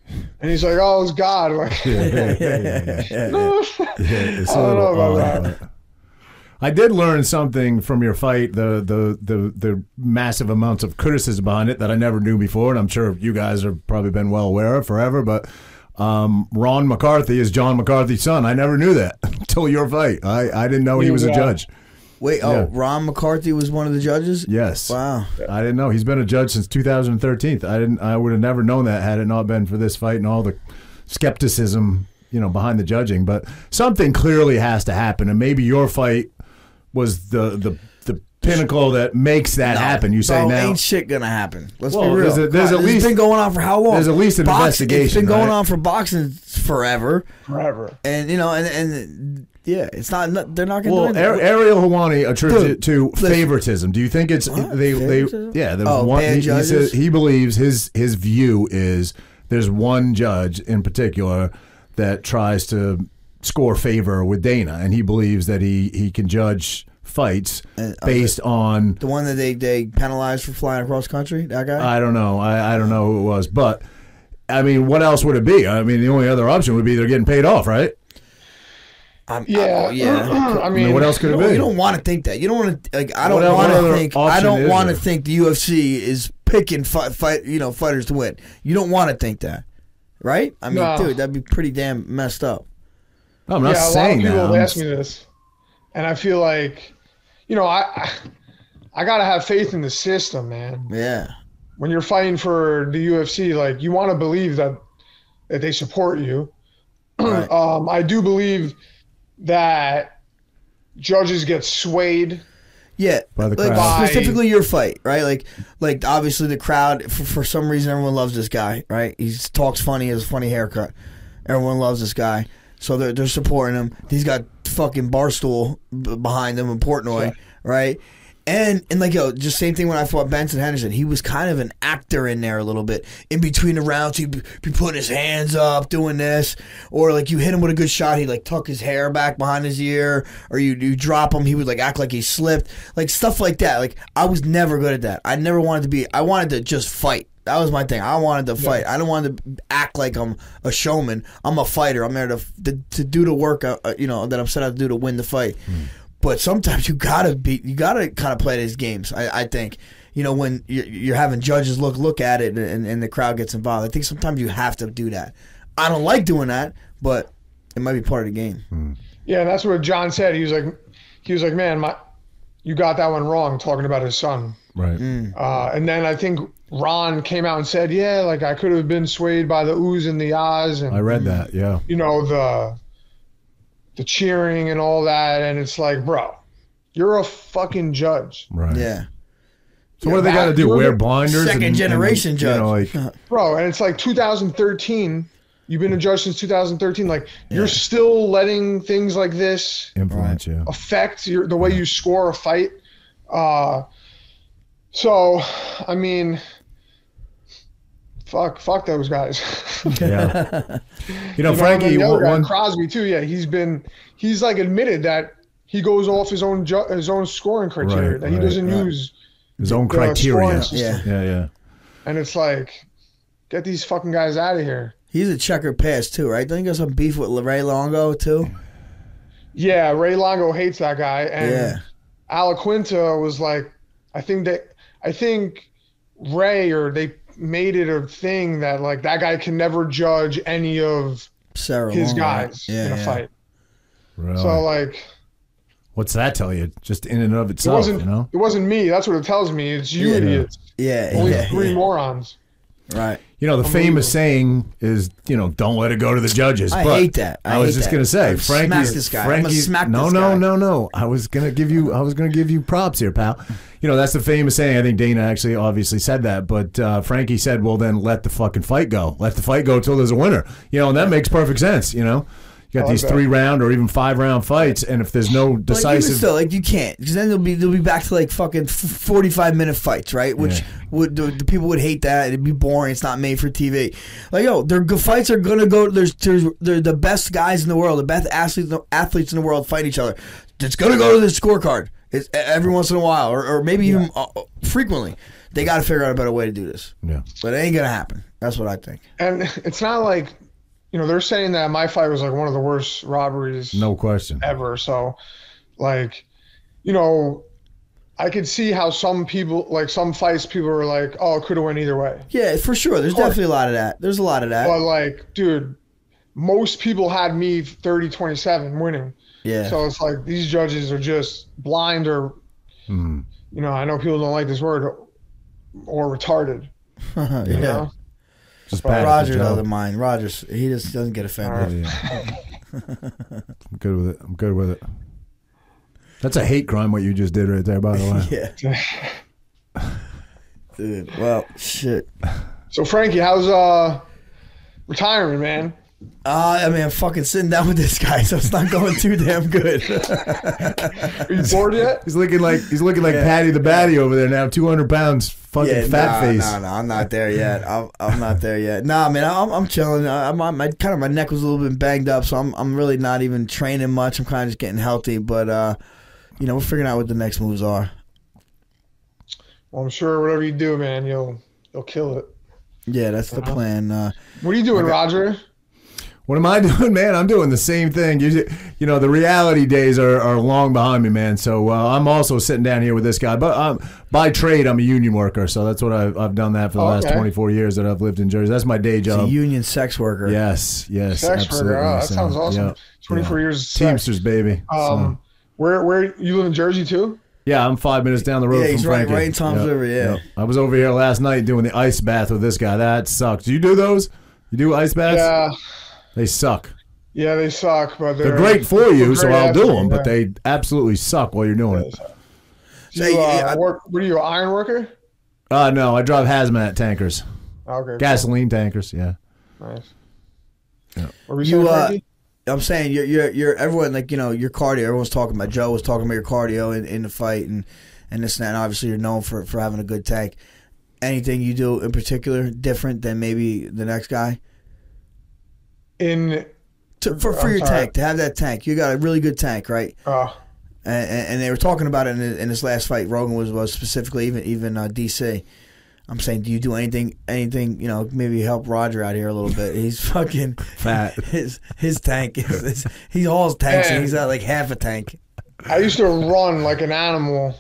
and he's like, oh, it's God. Like, I don't know about that. I did learn something from your fight, the massive amounts of criticism behind it that I never knew before, and I'm sure you guys have probably been well aware of forever, but Ron McCarthy is John McCarthy's son. I never knew that until your fight. I didn't know he was a judge. Wait, Ron McCarthy was one of the judges? Yes. Wow. I didn't know. He's been a judge since 2013. I would have never known that had it not been for this fight and all the skepticism, behind the judging. But something clearly has to happen, and maybe your fight was the pinnacle that makes that happen. You say now ain't shit gonna happen. Let's be real. There's at least been going on for how long? There's at least an investigation. It's been going on for boxing forever. Forever. And and yeah, it's not. They're not going to do it. Ariel Helwani attributes it to favoritism. Do you think it's they? Yeah, there's one. He says he believes his view is there's one judge in particular that tries to score favor with Dana, and he believes that he can judge fights based on the one that they penalized for flying across country. That guy. I don't know. I don't know who it was, but I mean, what else would it be? I mean, the only other option would be they're getting paid off, right? I mean, what else could it be? You don't want to think that. You don't want to. Like, I don't want to think. I don't want to think the UFC is picking fighters to win. You don't want to think that, right? I mean, dude, that'd be pretty damn messed up. No, I'm not saying that. A lot of people ask me this, and I feel like, I gotta have faith in the system, man. Yeah. When you're fighting for the UFC, like you want to believe that they support you. Right. I do believe that judges get swayed. Yeah, by the crowd. Like specifically your fight, right? Like obviously the crowd. For some reason, everyone loves this guy, right? He talks funny, has a funny haircut. Everyone loves this guy, so they're supporting him. He's got fucking Barstool behind him in Portnoy, right? And like just same thing when I fought Benson Henderson. He was kind of an actor in there a little bit. In between the rounds, he'd be putting his hands up, doing this, or like you hit him with a good shot, he'd like tuck his hair back behind his ear, or you drop him, he would like act like he slipped, like stuff like that. Like I was never good at that. I never wanted to be. I wanted to just fight. That was my thing. I wanted to fight. I don't want to act like I'm a showman. I'm a fighter. I'm there to do the work. That I'm set out to do to win the fight. Mm. But sometimes you gotta kind of play these games. I think, when you're having judges look at it and the crowd gets involved. I think sometimes you have to do that. I don't like doing that, but it might be part of the game. Yeah, and that's what John said. He was like, man, you got that one wrong, talking about his son. Right. Mm. And then I think Ron came out and said, yeah, like I could have been swayed by the oohs and the ahs. And I read that. Yeah. The cheering and all that, and it's like, bro, you're a fucking judge. Right. Yeah. So what do they got to do? Wear blinders? Second generation judge. Bro, and it's like 2013. You've been a judge since 2013. Like, you're still letting things like this influence you, affect the way you score a fight. So, I mean, fuck those guys. Yeah. Frankie, Crosby too. Yeah, he's like admitted that he goes off his own scoring criteria, that he doesn't use his own criteria. Yeah. And it's like, get these fucking guys out of here. He's a checkered past too, right? Don't you got some beef with Ray Longo too? Yeah, Ray Longo hates that guy, and Alaquinta was like, I think Ray, or they made it a thing that like that guy can never judge any of his guys in a fight. Really? So like, what's that tell you? Just in and of itself, It wasn't me. That's what it tells me. It's you idiots. Yeah, only three morons. Right. The famous saying is, don't let it go to the judges. I hate that. I was just gonna say, Frankie, smack this guy. No. I was gonna give you props here, pal. That's the famous saying. I think Dana actually obviously said that, but Frankie said, well, then let the fucking fight go. Let the fight go till there's a winner. And that makes perfect sense. You got these 3-round or even 5-round fights, and if there's no decisive, you can't, because then they'll be back to like fucking 45-minute fights, right? Which would the people would hate that. It'd be boring. It's not made for TV. Like their fights are gonna go. They're the best guys in the world, the best athletes in the world fight each other. It's gonna go to the scorecard. It's every once in a while, or maybe even frequently. They got to figure out a better way to do this. Yeah, but it ain't gonna happen. That's what I think. And it's not like. They're saying that my fight was like one of the worst robberies, no question, ever. So, like, you know, I could see how some people, like some fights, people were like, oh, it could have went either way. Yeah, for sure. There's definitely a lot of that. There's a lot of that. But like, dude, most people had me 30-27 winning. Yeah. So it's like these judges are just blind or, you know, I know people don't like this word, or retarded. Yeah. You know? Just bad. Roger doesn't mind. Rogers, he just doesn't get offended. I'm good with it. I'm good with it. That's a hate crime, what you just did right there, by the way. Yeah. Dude, well, shit. So, Frankie, how's retirement, man? I mean, I'm fucking sitting down with this guy, so it's not going too damn good. Are you bored yet? He's looking like Patty the Batty over there now, 200 pounds, fucking fat face. No, I'm not there yet. I'm not there yet. Nah, man, I'm chilling. My neck was a little bit banged up, so I'm really not even training much. I'm kind of just getting healthy, but you know, we're figuring out what the next moves are. Well, I'm sure whatever you do, man, you'll kill it. Yeah, that's the plan. What are you doing, Roger? What am I doing, man? I'm doing the same thing. You know, the reality days are long behind me, man. So I'm also sitting down here with this guy. But by trade, I'm a union worker. So that's what I've done that for the last 24 years that I've lived in Jersey. That's my day job. It's a union sex worker. Yes. Sex absolutely. Worker. Oh, that sounds awesome. Yeah. 24 years of sex. Teamsters, baby. Where you live in Jersey, too? Yeah, I'm 5 minutes down the road from Frankie. Right in Tom's River, yeah. I was over here last night doing the ice bath with this guy. That sucked. Do you do those? You do ice baths? Yeah. They suck. Yeah, they suck. But they're great for you, great, so I'll do them. Yeah. But they absolutely suck while you're doing it. So were you an iron worker? No, I drive hazmat tankers. Okay. Gasoline tankers. Yeah. Nice. Yeah. What were you saying? I'm saying you're everyone, like, you know, your cardio. Everyone's talking about. Joe was talking about your cardio in the fight and this and that. And obviously, you're known for having a good tank. Anything you do in particular different than maybe the next guy? To have that tank, you got a really good tank, right? And they were talking about it in this last fight. Rogan was specifically even DC. I'm saying, do you do anything? You know, maybe help Roger out here a little bit. He's fucking fat. His tank is he hauls tanks and he's at like half a tank. I used to run like an animal,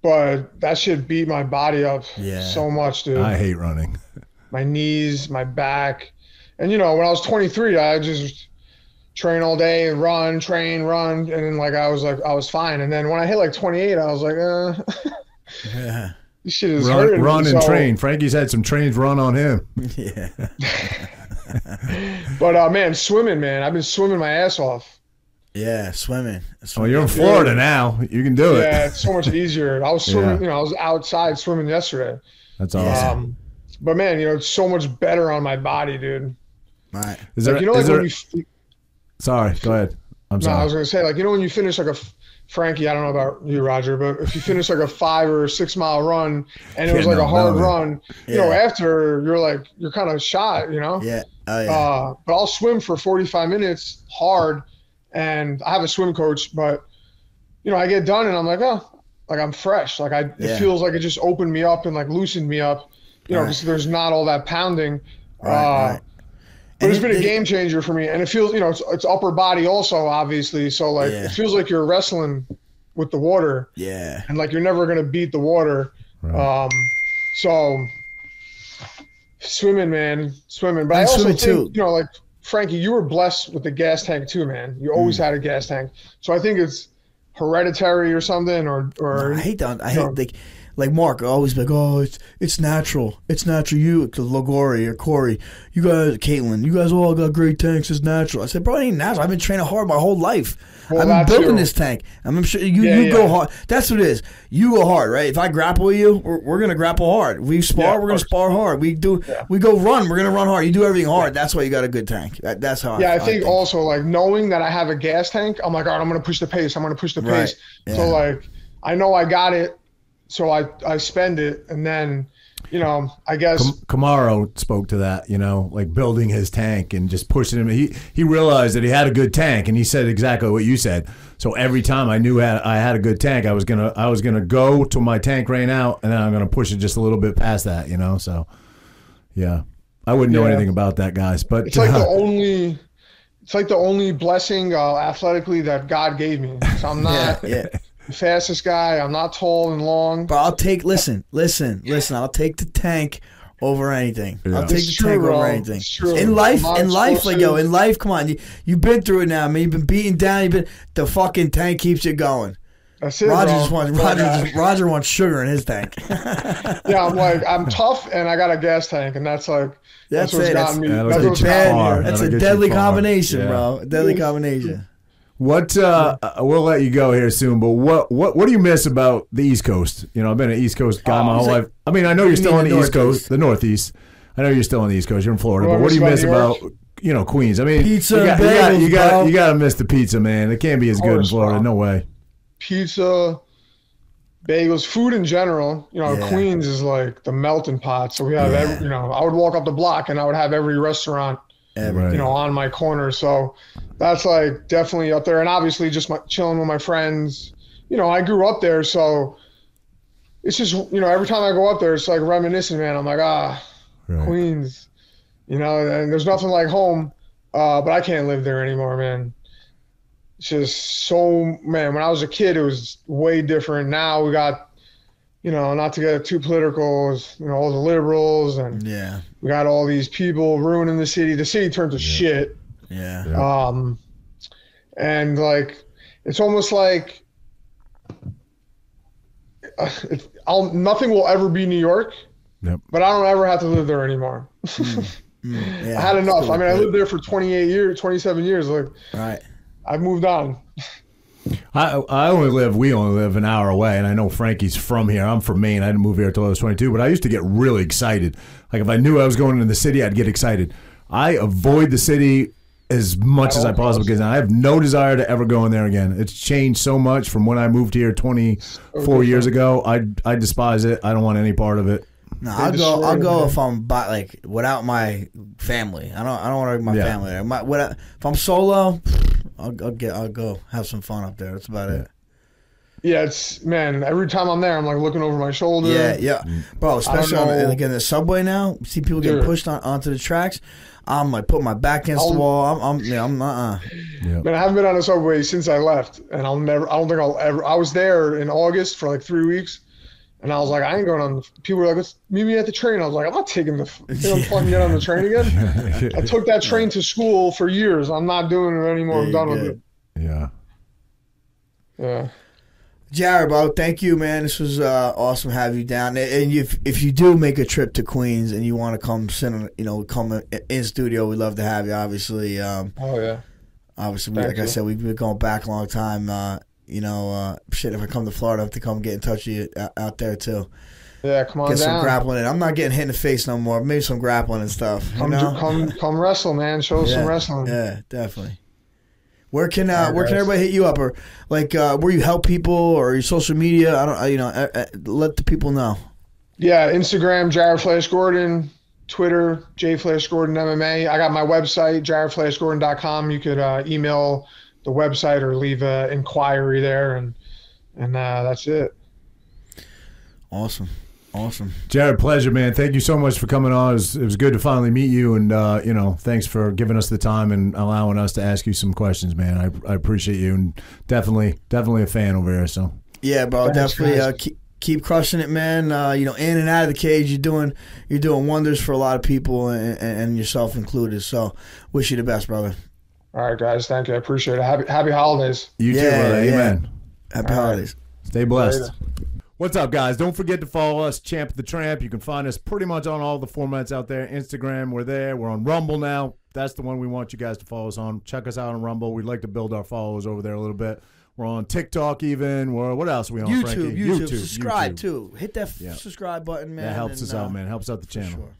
but that shit beat my body up so much, dude. I hate running. My knees, my back. And, you know, when I was 23, I just train all day and run. And then, I was fine. And then when I hit, 28, I was like, yeah. This shit is hurting. Run and train. Frankie's had some trains run on him. Yeah. But, man, swimming, man. I've been swimming my ass off. Yeah, swimming. Well, you're in Florida now. You can do it. Yeah, it's so much easier. I was swimming, you know, I was outside swimming yesterday. That's awesome. But, man, you know, it's so much better on my body, dude. All right. Is there, sorry, go ahead. I'm sorry. No, I was going to say, like, you know, when you finish like Frankie, I don't know about you, Roger, but if you finish like a 5 or 6 mile run and it was like a hard run, you know, after you're kind of shot, you know? Yeah. Oh, yeah. But I'll swim for 45 minutes hard, and I have a swim coach, but, you know, I get done and I'm like, I'm fresh. Like, it feels like it just opened me up and like loosened me up, you know, because there's not all that pounding. Right. But it's been a game changer for me, and it feels, you know, it's upper body also, obviously. So it feels like you're wrestling with the water, and like you're never gonna beat the water. Right. So swimming. But I also think, you know, like Frankie, you were blessed with the gas tank too, man. You always had a gas tank, so I think it's hereditary or something. Or no, I hate that. I hate like Mark always be like, it's natural. It's natural. You, Lagori or Corey, you guys, Caitlin, you guys all got great tanks. It's natural. I said, bro, it ain't natural. I've been training hard my whole life. Well, I've been building this tank. I'm sure you go hard. That's what it is. You go hard, right? If I grapple you, we're going to grapple hard. We spar, we're going to spar hard. We do. Yeah. We go run, we're going to run hard. You do everything hard. That's why you got a good tank. That's how I think also, like, knowing that I have a gas tank, I'm like, all right, I'm going to push the pace. Right. Yeah. So, like, I know I got it. So I spend it, and then, you know, I guess Camaro spoke to that, you know, like building his tank and just pushing him. He realized that he had a good tank, and he said exactly what you said. So every time I knew I had a good tank, I was gonna go till my tank ran out, and then I'm gonna push it just a little bit past that, you know. So, yeah, I wouldn't know anything about that, guys. But it's like the only. it's like the only blessing athletically that God gave me. So I'm not the fastest guy. I'm not tall and long. But I'll take, listen. I'll take the tank over anything. Yeah. I'll take the tank over anything. In life, like, yo, in life, come on. You've been through it now, man. You've been beaten down. The fucking tank keeps you going. That's it, Roger wants sugar in his tank. Yeah, I'm like, I'm tough and I got a gas tank, and that's like, that's what's gotten me. That's a deadly combination, bro. A deadly combination. What we'll let you go here soon, but what do you miss about the East Coast? You know, I've been an East Coast guy my whole life. I mean, I know you're still on the East Coast, the Northeast. I know you're still on the East Coast. You're in Florida, but what do you miss about, you know, Queens? I mean, pizza, you got to miss the pizza, man. It can't be as good in Florida. No way. Pizza, bagels, food in general. You know, Queens is like the melting pot. So we have every, you know, I would walk up the block and I would have every restaurant, you know, on my corner. So that's like definitely up there. And obviously just chilling with my friends. You know, I grew up there. So it's just, you know, every time I go up there, it's like reminiscing, man. I'm like, Queens, you know, and there's nothing like home, but I can't live there anymore, man. Just so, man, when I was a kid, it was way different. Now we got, you know, not to get too political, you know, all the liberals and we got all these people ruining the city. The city turned to shit. And like, it's almost like nothing will ever be New York, but I don't ever have to live there anymore. I had enough. Cool. I mean, I lived there for 27 years. Like, right. I've moved on. We only live an hour away, and I know Frankie's from here. I'm from Maine. I didn't move here until I was 22, but I used to get really excited. Like, if I knew I was going into the city, I'd get excited. I avoid the city as much as I possibly can. I have no desire to ever go in there again. It's changed so much from when I moved here 24 years ago. I despise it. I don't want any part of it. No, I'll go if I'm by, like, without my family. I don't want to bring my family there. If I'm solo, I'll go have some fun up there. That's about it. Yeah, it's, man, every time I'm there, I'm like looking over my shoulder. Yeah. Bro, especially like in the subway now, see people getting pushed onto the tracks. I'm like putting my back against the wall. Man, I haven't been on a subway since I left, and I was there in August for like 3 weeks. And I was like, I ain't going on. People were like, let's meet me at the train. I was like, I'm not taking fucking get on the train again. I took that train to school for years. I'm not doing it anymore. I'm done with it. Yeah. Jared, bro, thank you, man. This was awesome having you down. And if you do make a trip to Queens and you want to come come in studio, we'd love to have you, obviously. Obviously, I said, we've been going back a long time. You know, if I come to Florida, I have to come get in touch with you out there, too. Yeah, come on down. Get some grappling in. I'm not getting hit in the face no more. Maybe some grappling and stuff. Come wrestle, man. Show us some wrestling. Yeah, definitely. Where can everybody hit you up? Or, like, where you help people or your social media? Let the people know. Yeah, Instagram, Jared Flash Gordon. Twitter, JFlashGordon MMA. I got my website, JaredFlashGordon.com. You could email the website or leave an inquiry there, and that's it. Awesome. Jared, pleasure, man. Thank you so much for coming on. It was good to finally meet you, and you know, thanks for giving us the time and allowing us to ask you some questions, man. I appreciate you, and definitely a fan over here. So yeah, bro, thanks, definitely. Keep crushing it, man. You know, in and out of the cage, you're doing wonders for a lot of people, and yourself included. So wish you the best, brother. All right, guys. Thank you. I appreciate it. Happy holidays. You too, brother. Yeah. Amen. Happy holidays. Stay blessed. Later. What's up, guys? Don't forget to follow us, Champ the Tramp. You can find us pretty much on all the formats out there. Instagram, we're there. We're on Rumble now. That's the one we want you guys to follow us on. Check us out on Rumble. We'd like to build our followers over there a little bit. We're on TikTok even. What else are we on, Frankie? YouTube. Subscribe, too. Hit that subscribe button, man. That helps us out, man. Helps out the channel. Sure.